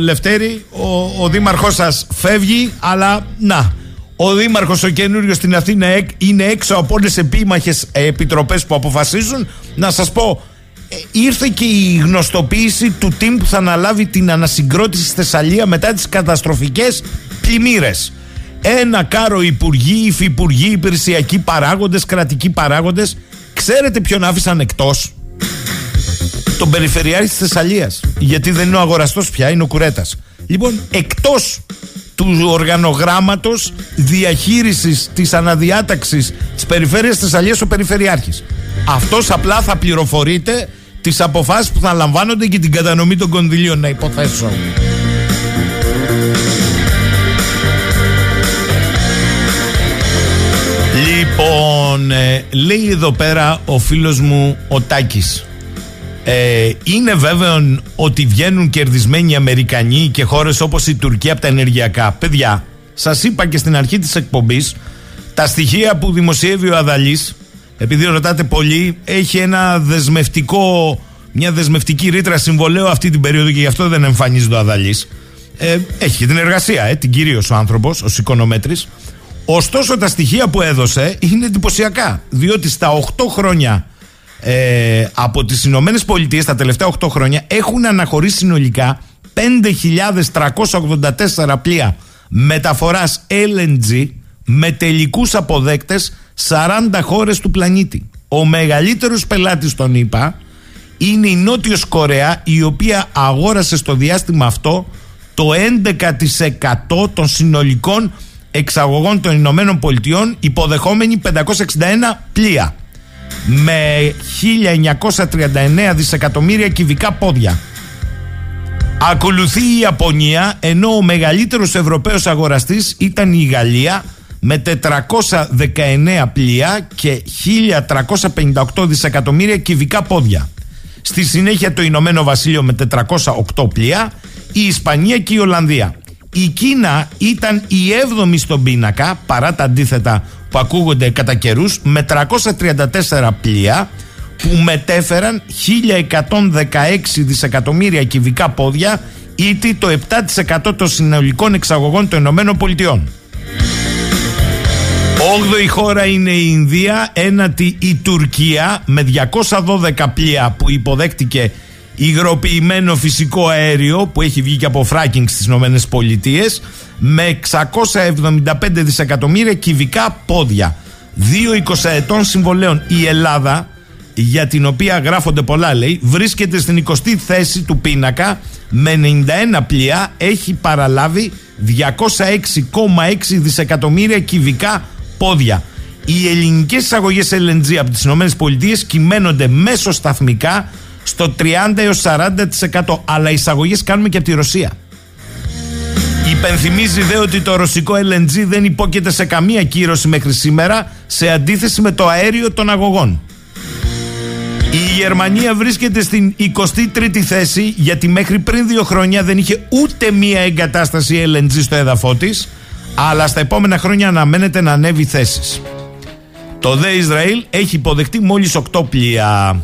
Λευτέρη, ο, ο δήμαρχός σας φεύγει, αλλά να, ο δήμαρχος ο καινούριος στην Αθήνα είναι έξω από όλες επίμαχες επιτροπές που αποφασίζουν. Να σας πω, ήρθε και η γνωστοποίηση του team που θα αναλάβει την ανασυγκρότηση στη Θεσσαλία μετά τις καταστροφικές πλημμύρες. Ένα κάρο υπουργοί, υφυπουργοί, υπηρεσιακοί παράγοντες, κρατικοί παράγοντες. Ξέρετε ποιον άφησαν εκτός? Τον Περιφερειάρχη της Θεσσαλίας. Γιατί δεν είναι ο αγοραστός πια, είναι ο Κουρέτας. Λοιπόν, εκτός του οργανογράμματος διαχείρισης της αναδιάταξης της περιφέρειας Θεσσαλίας ο Περιφερειάρχης. Αυτός απλά θα πληροφορείται τις αποφάσεις που θα λαμβάνονται και την κατανομή των κονδυλίων, να υποθέσω. Λοιπόν, ε, λέει εδώ πέρα ο φίλος μου ο Τάκης, ε, είναι βέβαιο ότι βγαίνουν κερδισμένοι οι Αμερικανοί και χώρες όπως η Τουρκία από τα ενεργειακά. Παιδιά, σας είπα και στην αρχή της εκπομπής, τα στοιχεία που δημοσιεύει ο Αδαλής, επειδή ρωτάτε πολύ, έχει ένα δεσμευτικό, μια δεσμευτική ρήτρα συμβολέου αυτή την περίοδο και γι' αυτό δεν εμφανίζεται ο Αδαλής. Ε, έχει και την εργασία, ε, την κυρίως ο άνθρωπος, ο οικονομέτρης. Ωστόσο, τα στοιχεία που έδωσε είναι εντυπωσιακά, διότι στα οκτώ χρόνια ε, από τις Ηνωμένες Πολιτείες, τα τελευταία οκτώ χρόνια, έχουν αναχωρήσει συνολικά πέντε χιλιάδες τριακόσια ογδόντα τέσσερα πλοία μεταφοράς ελ εν τζι με τελικούς αποδέκτες σαράντα χώρες του πλανήτη. Ο μεγαλύτερος πελάτης των ΗΠΑ είναι η Νότιος Κορέα, η οποία αγόρασε στο διάστημα αυτό το έντεκα τοις εκατό των συνολικών εξαγωγών των Ηνωμένων Πολιτειών, υποδεχόμενοι πεντακόσια εξήντα ένα πλοία με χίλια εννιακόσια τριάντα εννέα δισεκατομμύρια κυβικά πόδια. Ακολουθεί η Ιαπωνία, ενώ ο μεγαλύτερος Ευρωπαίος αγοραστής ήταν η Γαλλία με τετρακόσια δεκαεννέα πλοία και χίλια τριακόσια πενήντα οκτώ δισεκατομμύρια κυβικά πόδια. Στη συνέχεια το Ηνωμένο Βασίλειο με τετρακόσια οκτώ πλοία, η Ισπανία και η Ολλανδία. Η Κίνα ήταν η έβδομη στον πίνακα, παρά τα αντίθετα που ακούγονται κατά καιρούς, με τριακόσια τριάντα τέσσερα πλοία που μετέφεραν χίλια εκατόν δεκαέξι δισεκατομμύρια κυβικά πόδια, ήτι το επτά τοις εκατό των συνολικών εξαγωγών των Ηνωμένων Πολιτειών. Όγδοη χώρα είναι η Ινδία, ένατη η Τουρκία με διακόσια δώδεκα πλοία που υποδέχτηκε υγροποιημένο φυσικό αέριο που έχει βγει και από φράκινγκ στις Ηνωμένες Πολιτείες με εξακόσια εβδομήντα πέντε δισεκατομμύρια κυβικά πόδια. Δύο εικοσαετών συμβολέων. Η Ελλάδα, για την οποία γράφονται πολλά, λέει, βρίσκεται στην εικοστή θέση του πίνακα με ενενήντα ένα πλοία, έχει παραλάβει διακόσια έξι κόμμα έξι δισεκατομμύρια κυβικά πόδια. Οι ελληνικές εισαγωγές ελ εν τζι από τις ΗΠΑ κυμαίνονται μέσω σταθμικά στο τριάντα έως σαράντα τοις εκατό, αλλά εισαγωγές κάνουμε και από τη Ρωσία. Υπενθυμίζει δε ότι το ρωσικό ελ εν τζι δεν υπόκειται σε καμία κύρωση μέχρι σήμερα, σε αντίθεση με το αέριο των αγωγών. Η Γερμανία βρίσκεται στην εικοστή τρίτη θέση, γιατί μέχρι πριν δύο χρόνια δεν είχε ούτε μία εγκατάσταση ελ εν τζι στο έδαφό της, αλλά στα επόμενα χρόνια αναμένεται να ανέβει θέσεις. Το δε Ισραήλ έχει υποδεχτεί μόλις οκτώ πλοία.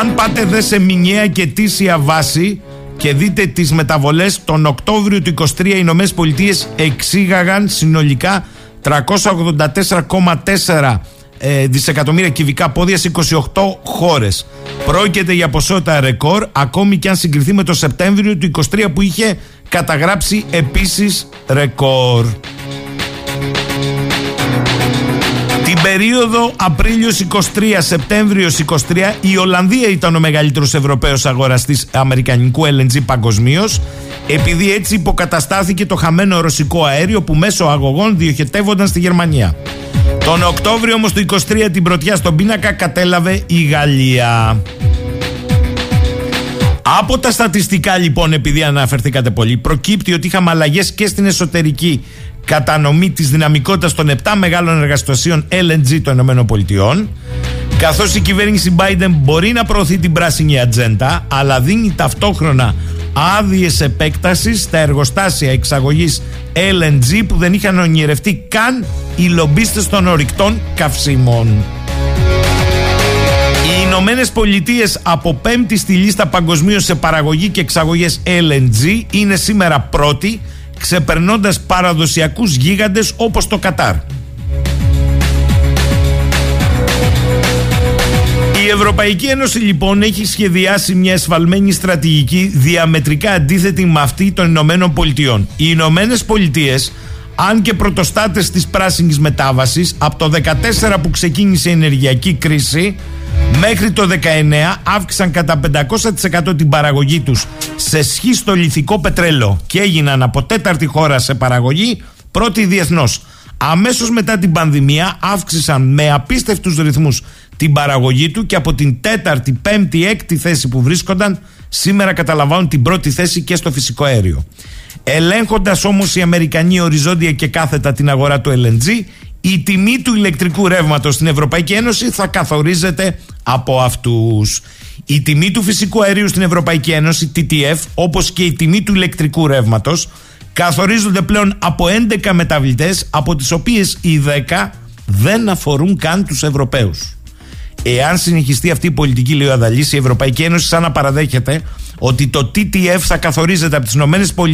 Αν πάτε δε σε μηνιαία και τήσια βάση και δείτε τις μεταβολές, τον Οκτώβριο του είκοσι τρία οι Ηνωμένες Πολιτείες εξήγαγαν συνολικά τριακόσια ογδόντα τέσσερα κόμμα τέσσερα ε, δισεκατομμύρια κυβικά πόδια σε είκοσι οκτώ χώρες. Πρόκειται για ποσότητα ρεκόρ, ακόμη και αν συγκριθεί με το Σεπτέμβριο του είκοσι τρία που είχε καταγράψει επίσης ρεκόρ. Την περίοδο Απρίλιος είκοσι τρία Σεπτέμβριος είκοσι τρία η Ολλανδία ήταν ο μεγαλύτερος Ευρωπαίος αγοραστής αμερικανικού ελ εν τζι παγκοσμίως, επειδή έτσι υποκαταστάθηκε το χαμένο ρωσικό αέριο που μέσω αγωγών διοχετεύονταν στη Γερμανία. Τον Οκτώβριο όμως του είκοσι τρία την πρωτιά στον πίνακα κατέλαβε η Γαλλία. Από τα στατιστικά λοιπόν, επειδή αναφερθήκατε πολύ, προκύπτει ότι είχαμε αλλαγές και στην εσωτερική κατανομή της δυναμικότητας των επτά μεγάλων εργοστασίων ελ εν τζι των ΗΠΑ, καθώς η κυβέρνηση Biden μπορεί να προωθεί την πράσινη ατζέντα, αλλά δίνει ταυτόχρονα άδειες επέκτασης στα εργοστάσια εξαγωγής ελ εν τζι που δεν είχαν ονειρευτεί καν οι λομπίστες των ορυκτών καυσίμων. Οι Ηνωμένες Πολιτείες από πέμπτη στη λίστα παγκοσμίως σε παραγωγή και εξαγωγές ελ εν τζι είναι σήμερα πρώτη, ξεπερνώντας παραδοσιακούς γίγαντες όπως το Κατάρ. Η Ευρωπαϊκή Ένωση λοιπόν έχει σχεδιάσει μια εσφαλμένη στρατηγική διαμετρικά αντίθετη με αυτή των Ηνωμένων Πολιτειών. Οι Ηνωμένες Πολιτείες αν και πρωτοστάτες της πράσινης μετάβασης, από το δεκατέσσερα που ξεκίνησε η ενεργειακή κρίση μέχρι το δεκαεννέα αύξησαν κατά πεντακόσια τοις εκατό την παραγωγή τους σε σχιστολιθικό πετρέλαιο και έγιναν από τέταρτη χώρα σε παραγωγή, πρώτη διεθνώς. Αμέσως μετά την πανδημία αύξησαν με απίστευτους ρυθμούς την παραγωγή του και από την τέταρτη, πέμπτη, έκτη θέση που βρίσκονταν, σήμερα καταλαμβάνουν την πρώτη θέση και στο φυσικό αέριο. Ελέγχοντας όμως οι Αμερικανοί οριζόντια και κάθετα την αγορά του ελ εν τζι, η τιμή του ηλεκτρικού ρεύματος στην Ευρωπαϊκή Ένωση θα καθορίζεται από αυτούς. Η τιμή του φυσικού αερίου στην Ευρωπαϊκή Ένωση, τι τι εφ, όπως και η τιμή του ηλεκτρικού ρεύματος, καθορίζονται πλέον από έντεκα μεταβλητές, από τις οποίες οι δέκα δεν αφορούν καν τους Ευρωπαίους. Εάν συνεχιστεί αυτή η πολιτική, λέει ο Αδαλής, η Ευρωπαϊκή Ένωση σαν να παραδέχεται ότι το τι τι εφ θα καθορίζεται από τις ΗΠΑ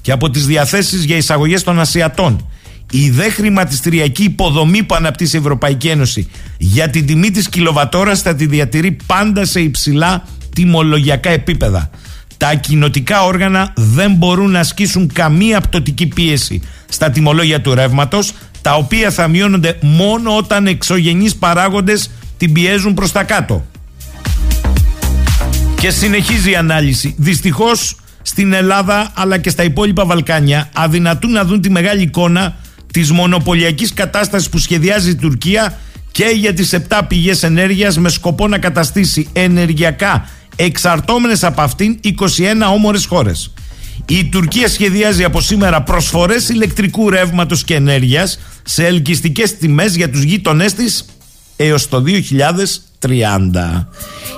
και από τις διαθέσεις για εισαγωγές των Ασιατών. Η δε χρηματιστηριακή υποδομή που αναπτύσσει η Ευρωπαϊκή Ένωση για την τιμή της κιλοβατόρας θα τη διατηρεί πάντα σε υψηλά τιμολογιακά επίπεδα. Τα κοινοτικά όργανα δεν μπορούν να ασκήσουν καμία πτωτική πίεση στα τιμολόγια του ρεύματος, τα οποία θα μειώνονται μόνο όταν εξωγενείς παράγοντες την πιέζουν προς τα κάτω. Και συνεχίζει η ανάλυση. Δυστυχώς στην Ελλάδα αλλά και στα υπόλοιπα Βαλκάνια αδυνατούν να δουν τη μεγάλη εικόνα της μονοπωλιακής κατάστασης που σχεδιάζει η Τουρκία και για τις επτά πηγές ενέργειας, με σκοπό να καταστήσει ενεργειακά εξαρτώμενες από αυτήν είκοσι ένα όμορες χώρες. Η Τουρκία σχεδιάζει από σήμερα προσφορές ηλεκτρικού ρεύματος και ενέργειας σε ελκυστικές τιμές για τους γείτονές της έως το δύο χιλιάδες τριάντα.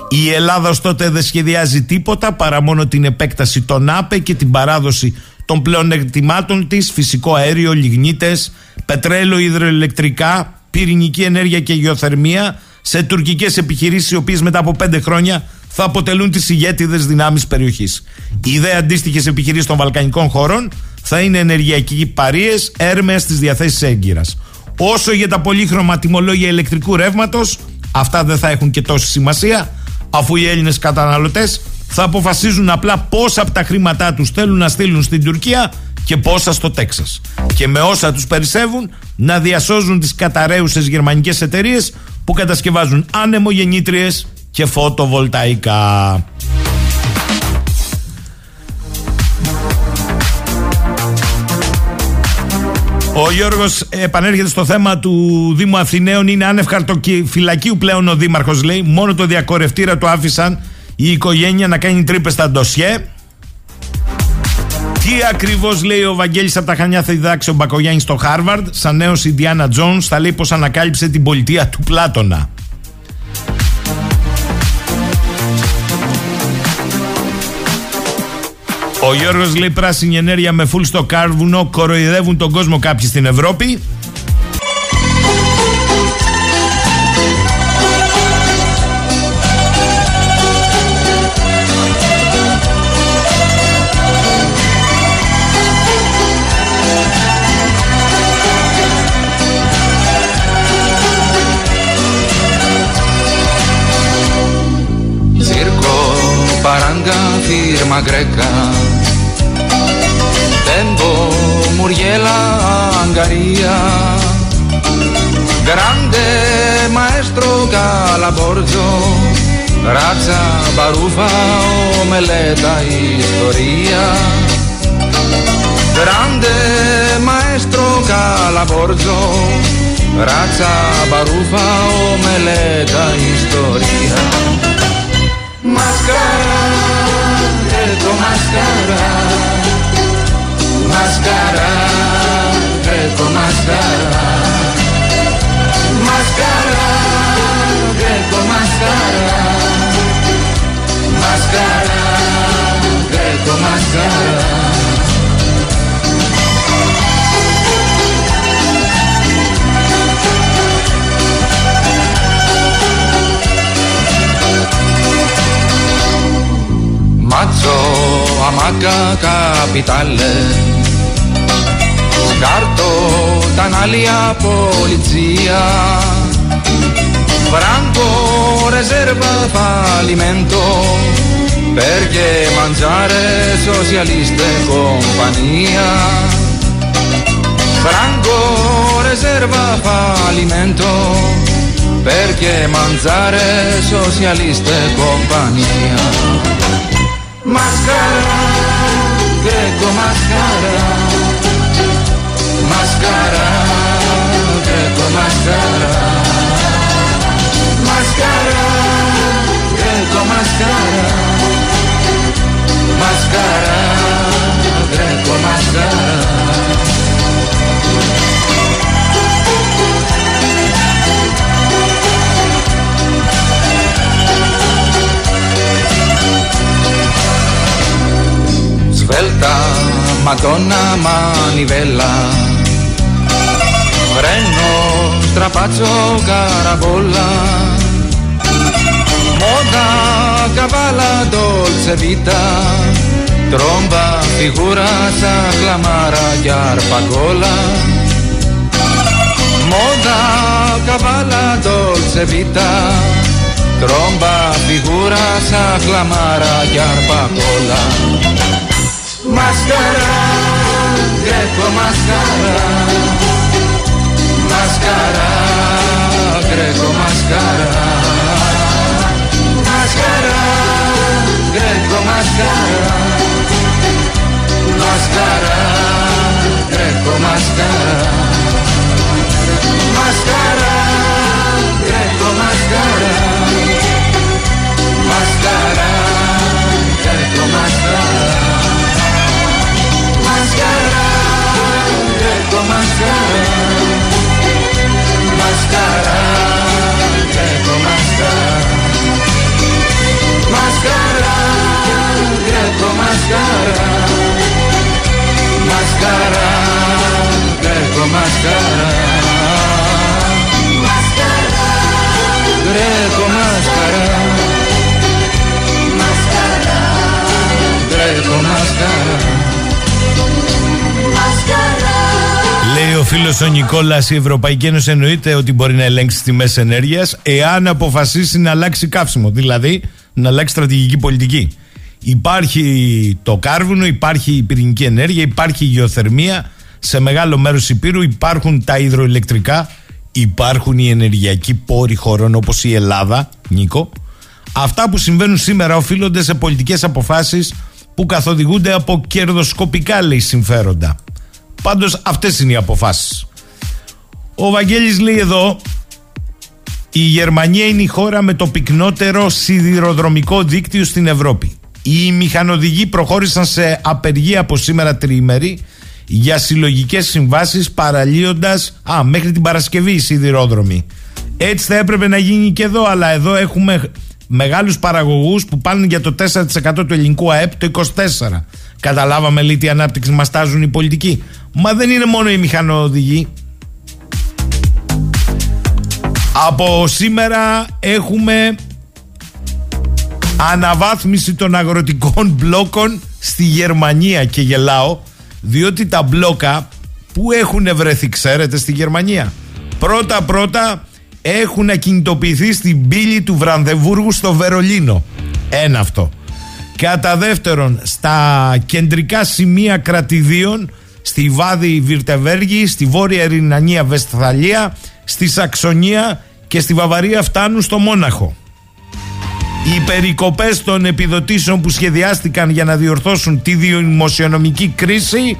Η Ελλάδα ως τότε δεν σχεδιάζει τίποτα παρά μόνο την επέκταση των ΑΠΕ και την παράδοση των πλεονεκτημάτων της: φυσικό αέριο, λιγνίτες, πετρέλαιο, υδροηλεκτρικά, πυρηνική ενέργεια και γεωθερμία, σε τουρκικές επιχειρήσεις οι οποίες μετά από πέντε χρόνια θα αποτελούν τις ηγέτιδες δυνάμεις περιοχής. Οι δε αντίστοιχες επιχειρήσεις των βαλκανικών χωρών θα είναι ενεργειακοί παρείες, έρμεας στις διαθέσεις έγκυρας. Όσο για τα πολύχρωμα τιμολόγια ηλεκτρικού ρεύματος, αυτά δεν θα έχουν και τόση σημασία, αφού οι Έλληνες καταναλωτές θα αποφασίζουν απλά πόσα από τα χρήματά τους θέλουν να στείλουν στην Τουρκία και πόσα στο Τέξας. Και με όσα τους περισσεύουν να διασώζουν τις καταραίουσες γερμανικές εταιρείες που κατασκευάζουν ανεμογεννήτριες και φωτοβολταϊκά. Ο Γιώργος επανέρχεται στο θέμα του Δήμου Αθηναίων. Είναι άνευ χαρτοφυλακίου πλέον ο δήμαρχος, λέει. Μόνο το διακορευτήρα του άφησαν η οικογένεια να κάνει τρύπες στα ντοσιέ. Τι ακριβώς, λέει ο Βαγγέλης από τα Χανιά, θα διδάξει ο Μπακογιάννης στο Χάρβαρντ. Σαν νέος η Ντιάνα Τζόνς θα λέει πως ανακάλυψε την πολιτεία του Πλάτωνα. Ο Γιώργος λέει πράσινη ενέργεια με φουλ στο κάρβουνο, κοροϊδεύουν τον κόσμο κάποιοι στην Ευρώπη. Circo, paranga, firma greca. Μουριέλα, Αγκαρία, Γκράντε, Μαέστρο, Καλαμπόρτζο, Ράτσα, Μπαρούφα, Ομελέτα, Ιστορία. Γκράντε, Μαέστρο, Καλαμπόρτζο, Ράτσα, Μπαρούφα, Ομελέτα, Ιστορία. Μασκάρα, τρέτο μασκάρα. Μασκάρα, βρέκο μασκάρα. Μασκάρα, βρέκο μασκάρα. Μασκάρα, βρέκο μασκάρα. Μάτσο, αμάκα, καπιτάλε. Σκάρτο, τανάλια, πολιτσία. Φράγκο, ρεζέρβα, παλιμέντο. Πέργε, μαντζάρε, σοσιαλίστε, κομπανία. franco reserva alimento perché mangiare socialiste compagnia. Mascara, greco mascara, mascara, greco mascara, mascara, greco mascara, mascara, greco mascara. Svelta, Madonna, manivella, freno, strapazzo, carabolla, moda, cavala, dolce vita, tromba, figura, saclamara, chiarpagola, moda, cavala, dolce vita, tromba, figura, saclamara, chiarpagola. Mascara, greco mascara, mascara, greco mascara, mascara, greco mascara, mascara, greco mascara, mascara, greco mascara, mascara, greco mascara. Mascara, greco mascara, mascara, greco mascara, mascara, greco mascara, mascara, greco mascara, mascara, greco mascara, mascara, greco mascara. Λέει ο φίλος ο Νικόλας, η Ευρωπαϊκή Ένωση εννοείται ότι μπορεί να ελέγξει τιμές ενέργειας εάν αποφασίσει να αλλάξει καύσιμο, δηλαδή να αλλάξει στρατηγική πολιτική. Υπάρχει το κάρβουνο, υπάρχει η πυρηνική ενέργεια, υπάρχει η γεωθερμία, σε μεγάλο μέρος Υπήρου υπάρχουν τα υδροηλεκτρικά, υπάρχουν οι ενεργειακοί πόροι χωρών όπως η Ελλάδα, Νίκο. Αυτά που συμβαίνουν σήμερα οφείλονται σε πολιτικές αποφάσεις που καθοδηγούνται από κερδοσκοπικά, λέει, συμφέροντα. Πάντως αυτές είναι οι αποφάσεις. Ο Βαγγέλης λέει εδώ, η Γερμανία είναι η χώρα με το πυκνότερο σιδηροδρομικό δίκτυο στην Ευρώπη. Οι μηχανοδηγοί προχώρησαν σε απεργία από σήμερα τριήμερη για συλλογικές συμβάσεις, παραλύοντας α, μέχρι την Παρασκευή οι σιδηρόδρομοι. Έτσι θα έπρεπε να γίνει και εδώ, αλλά εδώ έχουμε μεγάλους παραγωγούς που πάνε για το τέσσερα τοις εκατό του ελληνικού ΑΕΠ το είκοσι τέσσερα. Καταλάβαμε λέει τι ανάπτυξη μας τάζουν οι πολιτικοί. Μα δεν είναι μόνο οι μηχανοδηγοί. Από σήμερα έχουμε αναβάθμιση των αγροτικών μπλόκων στη Γερμανία και γελάω, διότι τα μπλόκα που έχουν βρεθεί, ξέρετε, στη Γερμανία πρώτα πρώτα έχουν ακινητοποιηθεί στην πύλη του Βρανδεμβούργου στο Βερολίνο. Ένα αυτό. Κατά δεύτερον, στα κεντρικά σημεία κρατηδίων, στη Βάδη Βιρτεβέργη, στη Βόρεια Ρινανία Βεσφαλία, στη Σαξονία και στη Βαβαρία φτάνουν στο Μόναχο. Οι περικοπές των επιδοτήσεων που σχεδιάστηκαν για να διορθώσουν τη δημοσιονομική κρίση,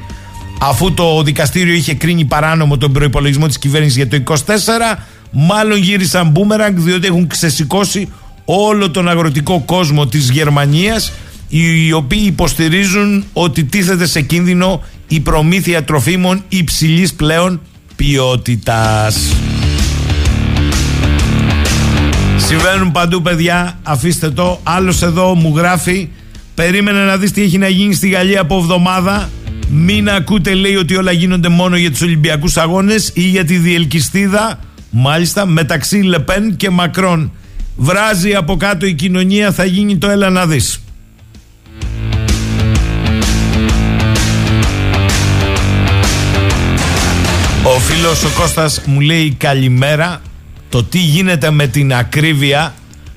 αφού το δικαστήριο είχε κρίνει παράνομο τον προϋπολογισμό της κυβέρνησης για το είκοσι τέσσερα, μάλλον γύρισαν μπούμεραγκ, διότι έχουν ξεσηκώσει όλο τον αγροτικό κόσμο της Γερμανίας, οι οποίοι υποστηρίζουν ότι τίθεται σε κίνδυνο η προμήθεια τροφίμων υψηλής πλέον ποιότητας. Συμβαίνουν παντού, παιδιά, αφήστε το. Άλλος εδώ μου γράφει, περίμενα να δεις τι έχει να γίνει στη Γαλλία από εβδομάδα. Μην ακούτε, λέει, ότι όλα γίνονται μόνο για τους Ολυμπιακούς Αγώνες ή για τη διελκυστίδα, μάλιστα, μεταξύ Λεπέν και Μακρόν. Βράζει από κάτω η κοινωνία, θα γίνει το έλα να δεις. Ο φίλος ο Κώστας μου λέει καλημέρα. Το τι γίνεται με την ακρίβεια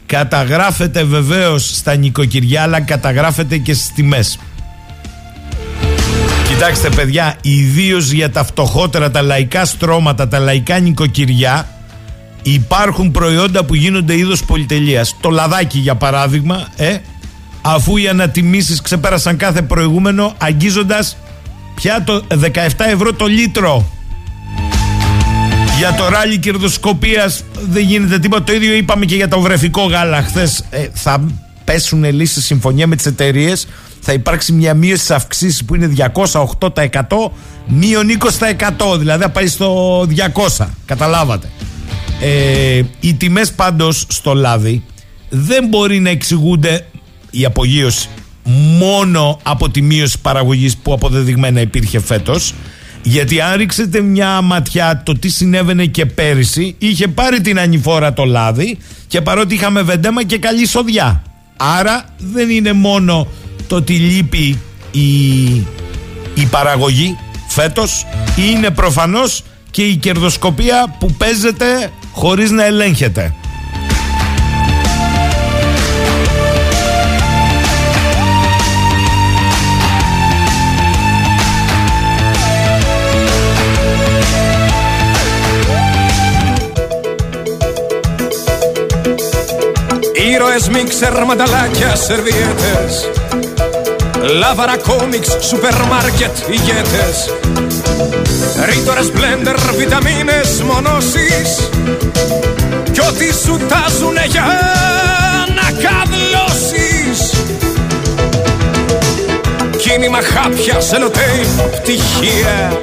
καταγράφεται βεβαίως στα νοικοκυριά, αλλά καταγράφεται και στις τιμές. Κοιτάξτε παιδιά, ιδίως για τα φτωχότερα, τα λαϊκά στρώματα, τα λαϊκά νοικοκυριά, υπάρχουν προϊόντα που γίνονται είδος πολυτελείας. Το λαδάκι για παράδειγμα, ε, αφού οι ανατιμήσεις ξεπέρασαν κάθε προηγούμενο, αγγίζοντας πια το δεκαεπτά ευρώ το λίτρο. Για το ράλι κερδοσκοπίας δεν γίνεται τίποτα. Το ίδιο είπαμε και για το βρεφικό γάλα χθες. Ε, θα πέσουν λύσεις σε συμφωνία με τις εταιρείες. Θα υπάρξει μια μείωση στις αυξήσεις που είναι διακόσια οκτώ τοις εκατό μείον είκοσι τοις εκατό. Δηλαδή θα πάει στο διακόσια τοις εκατό. Καταλάβατε. Ε, οι τιμές πάντως στο λάδι δεν μπορεί να εξηγούνται, η απογείωση, μόνο από τη μείωση παραγωγής που αποδεδειγμένα υπήρχε φέτος. Γιατί αν ρίξετε μια ματιά το τι συνέβαινε και πέρυσι, είχε πάρει την ανηφόρα το λάδι και παρότι είχαμε βεντέμα και καλή σοδιά. Άρα δεν είναι μόνο το ότι λείπει η, η παραγωγή φέτος, είναι προφανώς και η κερδοσκοπία που παίζεται χωρίς να ελέγχεται. Ήρωες, μίξερ, μανταλάκια, σερβιέτες, λάβαρα, κόμιξ, σούπερ μάρκετ, ηγέτες, ρήτορες, μπλέντερ, βιταμίνες, μονώσεις, κι ό,τι σου τάζουνε για να καδλώσεις. Κίνημα, χάπια, σελοτέιπ, πτυχία,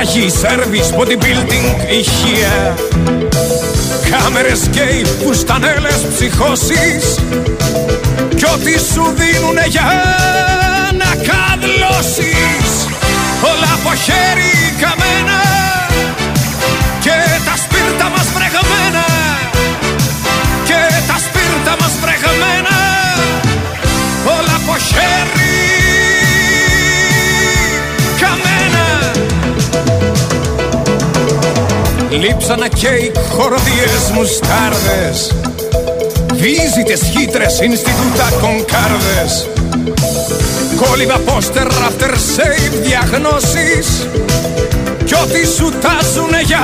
άγιοι, σέρβις, bodybuilding, ηχεία, κάμερες, γκέι, φουστανέλες, ψυχώσεις, κι ό,τι σου δίνουνε για να καδλώσεις. Όλα από χέρι καμένα και τα σπίρτα μας βρεγμένα, και τα σπίρτα μας βρεγμένα, όλα από χέρι καμένα. Λείψανα κέικ, χορδιές, μουστάρδες, βίζιτες, χύτρες, Ινστιτούτα, κονκάρδες, κόλλημα, πόστερ, after save, διαγνώσεις, κι ό,τι σου τάζουνε για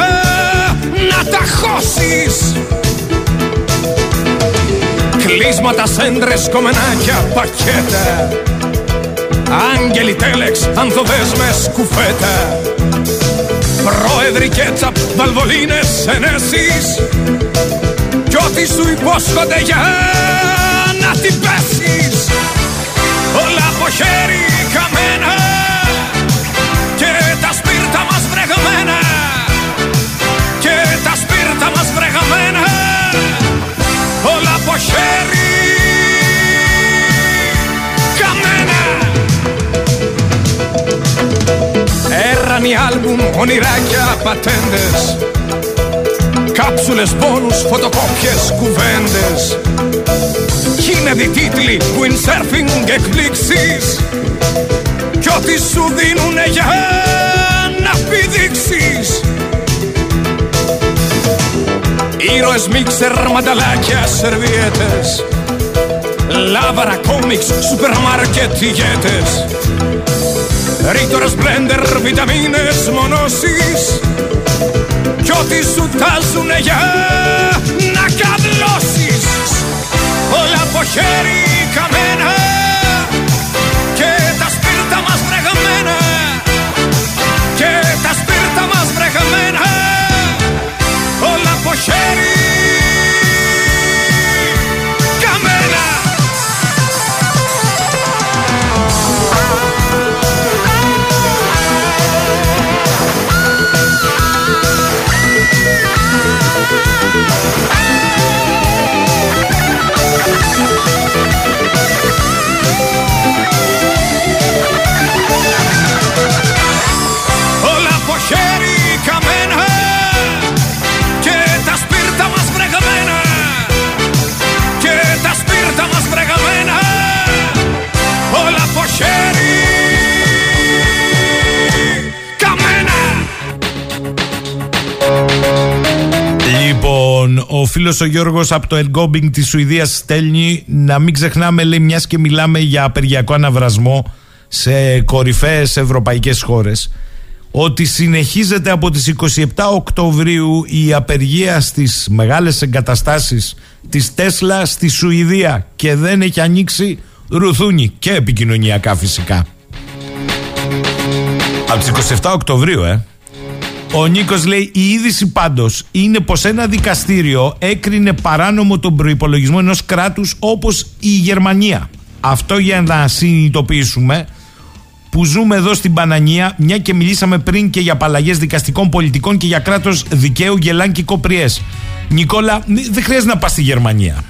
να τα χώσεις. Κλείσματα, σέντρες, κομμενάκια, πακέτα, άγγελοι, τέλεξ, ανθοδέσμες, κουφέτα, πρόεδροι, κέτσαπ, βαλβολίνες, ενέσεις, κι ό,τι σου υπόσχονται για να την πέσεις. Όλα από χέρι καμένα και τα σπίρτα μας βρεγμένα, και τα σπίρτα μας βρεγμένα, όλα από χέρι καμένα. Έραν οι άλμπουμ, ονειράκια, πατέντες, κάψουλες, πόνους, φωτοκόπιες, κουβέντες, κίνεδοι, τίτλοι, windsurfing, εκπλήξεις, κι ό,τι σου δίνουνε για να πηδήξεις. Ήρωες, μίξερ, μανταλάκια, σερβιέτες, λάβαρα, κόμιξ, σούπερ μάρκετ, ηγέτες, ρήτορες, μπλέντερ, βιταμίνες, μονώσεις, κι ό,τι σου τάζουνε για να καδλώσεις. Όλα από χέρι καμένα και τα σπίρτα μας βρεγμένα, και τα σπίρτα μας βρεγμένα, όλα από χέρι καμένα. Όλα από χέρι καμένα και τα σπίρτα μας βρεγμένα, και τα σπίρτα μας βρεγμένα, όλα από χέρι καμένα. Λοιπόν, ο φίλος ο Γιώργος από το Ελγκόμπινγκ της Σουηδίας στέλνει να μην ξεχνάμε, λέει, μιας και μιλάμε για απεργιακό αναβρασμό, σε κορυφαίες ευρωπαϊκές χώρες, ότι συνεχίζεται από τις εικοστή εβδόμη Οκτωβρίου η απεργία στις μεγάλες εγκαταστάσεις της Τέσλα στη Σουηδία και δεν έχει ανοίξει ρουθούνι, και επικοινωνιακά φυσικά. Από τις εικοστή εβδόμη Οκτωβρίου, ε. Ο Νίκος λέει: η είδηση πάντως είναι πως ένα δικαστήριο έκρινε παράνομο τον προϋπολογισμό ενός κράτους όπως η Γερμανία. Αυτό για να συνειδητοποιήσουμε που ζούμε εδώ στην Πανανία, μια και μιλήσαμε πριν και για απαλλαγές δικαστικών, πολιτικών και για κράτος δικαίου, γελάν και κοπριές. Νικόλα, δεν χρειάζεται να πας στη Γερμανία.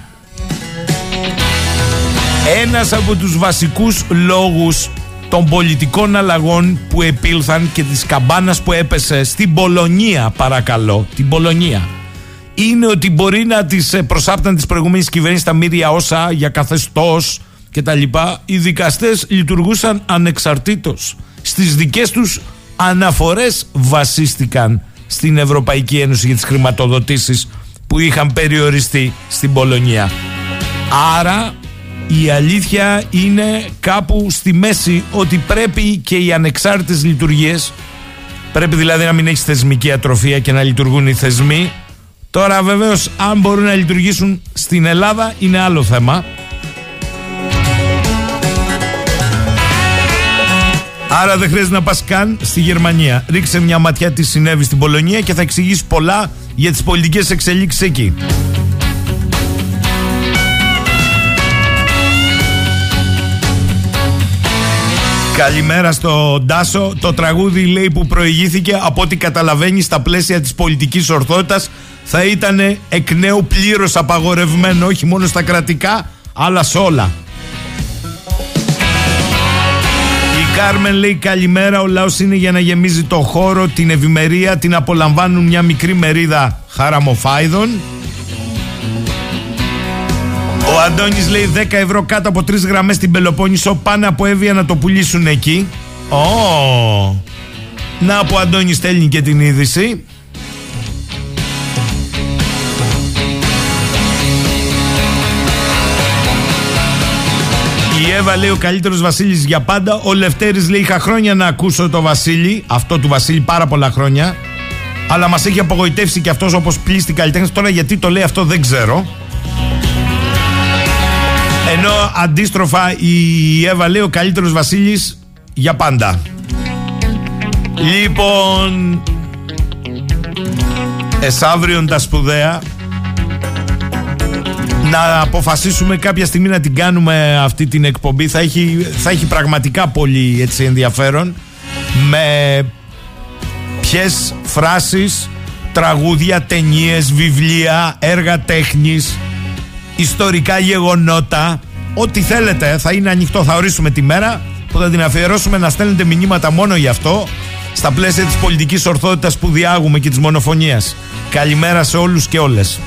Ένας από τους βασικούς λόγους των πολιτικών αλλαγών που επήλθαν και της καμπάνας που έπεσε στην Πολωνία, παρακαλώ, την Πολωνία, είναι ότι μπορεί να τις προσάπταν τις προηγούμενες κυβερνήσεις τα μύρια όσα για καθεστώς και τα λοιπά, οι δικαστές λειτουργούσαν ανεξαρτήτως. Στις δικές τους αναφορές βασίστηκαν στην Ευρωπαϊκή Ένωση για τις χρηματοδοτήσεις που είχαν περιοριστεί στην Πολωνία. Άρα η αλήθεια είναι κάπου στη μέση, ότι πρέπει και οι ανεξάρτητες λειτουργίες, πρέπει δηλαδή να μην έχεις θεσμική ατροφία και να λειτουργούν οι θεσμοί. Τώρα βεβαίως αν μπορούν να λειτουργήσουν στην Ελλάδα είναι άλλο θέμα. Άρα δεν χρειάζεται να πας καν στη Γερμανία. Ρίξε μια ματιά τι συνέβη στην Πολωνία και θα εξηγήσει πολλά για τις πολιτικές εξελίξεις εκεί. Καλημέρα στον Τάσο. Το τραγούδι, λέει, που προηγήθηκε, από ό,τι καταλαβαίνει, στα πλαίσια της πολιτικής ορθότητας θα ήταν εκ νέου πλήρως απαγορευμένο, όχι μόνο στα κρατικά αλλά σε όλα. Κάρμεν λέει καλημέρα, ο λαός είναι για να γεμίζει το χώρο, την ευημερία την απολαμβάνουν μια μικρή μερίδα χαραμοφάιδων. Ο Αντώνης λέει δέκα ευρώ κάτω από τρεις γραμμές στην Πελοπόννησο, πάνω από Εύβοια να το πουλήσουν εκεί. Oh. Να που ο Αντώνης στέλνει και την είδηση. Η Εύα λέει ο καλύτερος Βασίλης για πάντα. Ο Λευτέρης λέει είχα χρόνια να ακούσω το Βασίλη, αυτό του Βασίλη, πάρα πολλά χρόνια, αλλά μας έχει απογοητεύσει και αυτός όπως πλήστη καλλιτέχνης. Τώρα γιατί το λέει αυτό δεν ξέρω. Ενώ αντίστροφα η Εύα λέει ο καλύτερος Βασίλης για πάντα. Λοιπόν, εσαύριον τα σπουδαία, να αποφασίσουμε κάποια στιγμή να την κάνουμε αυτή την εκπομπή. Θα έχει, θα έχει πραγματικά πολύ έτσι ενδιαφέρον, με ποιες φράσεις, τραγούδια, ταινίες, βιβλία, έργα τέχνης, ιστορικά γεγονότα, ό,τι θέλετε. Θα είναι ανοιχτό, θα ορίσουμε τη μέρα που θα την αφιερώσουμε να στέλνετε μηνύματα μόνο γι' αυτό, στα πλαίσια της πολιτικής ορθότητας που διάγουμε και της μονοφωνίας. Καλημέρα σε όλους και όλες.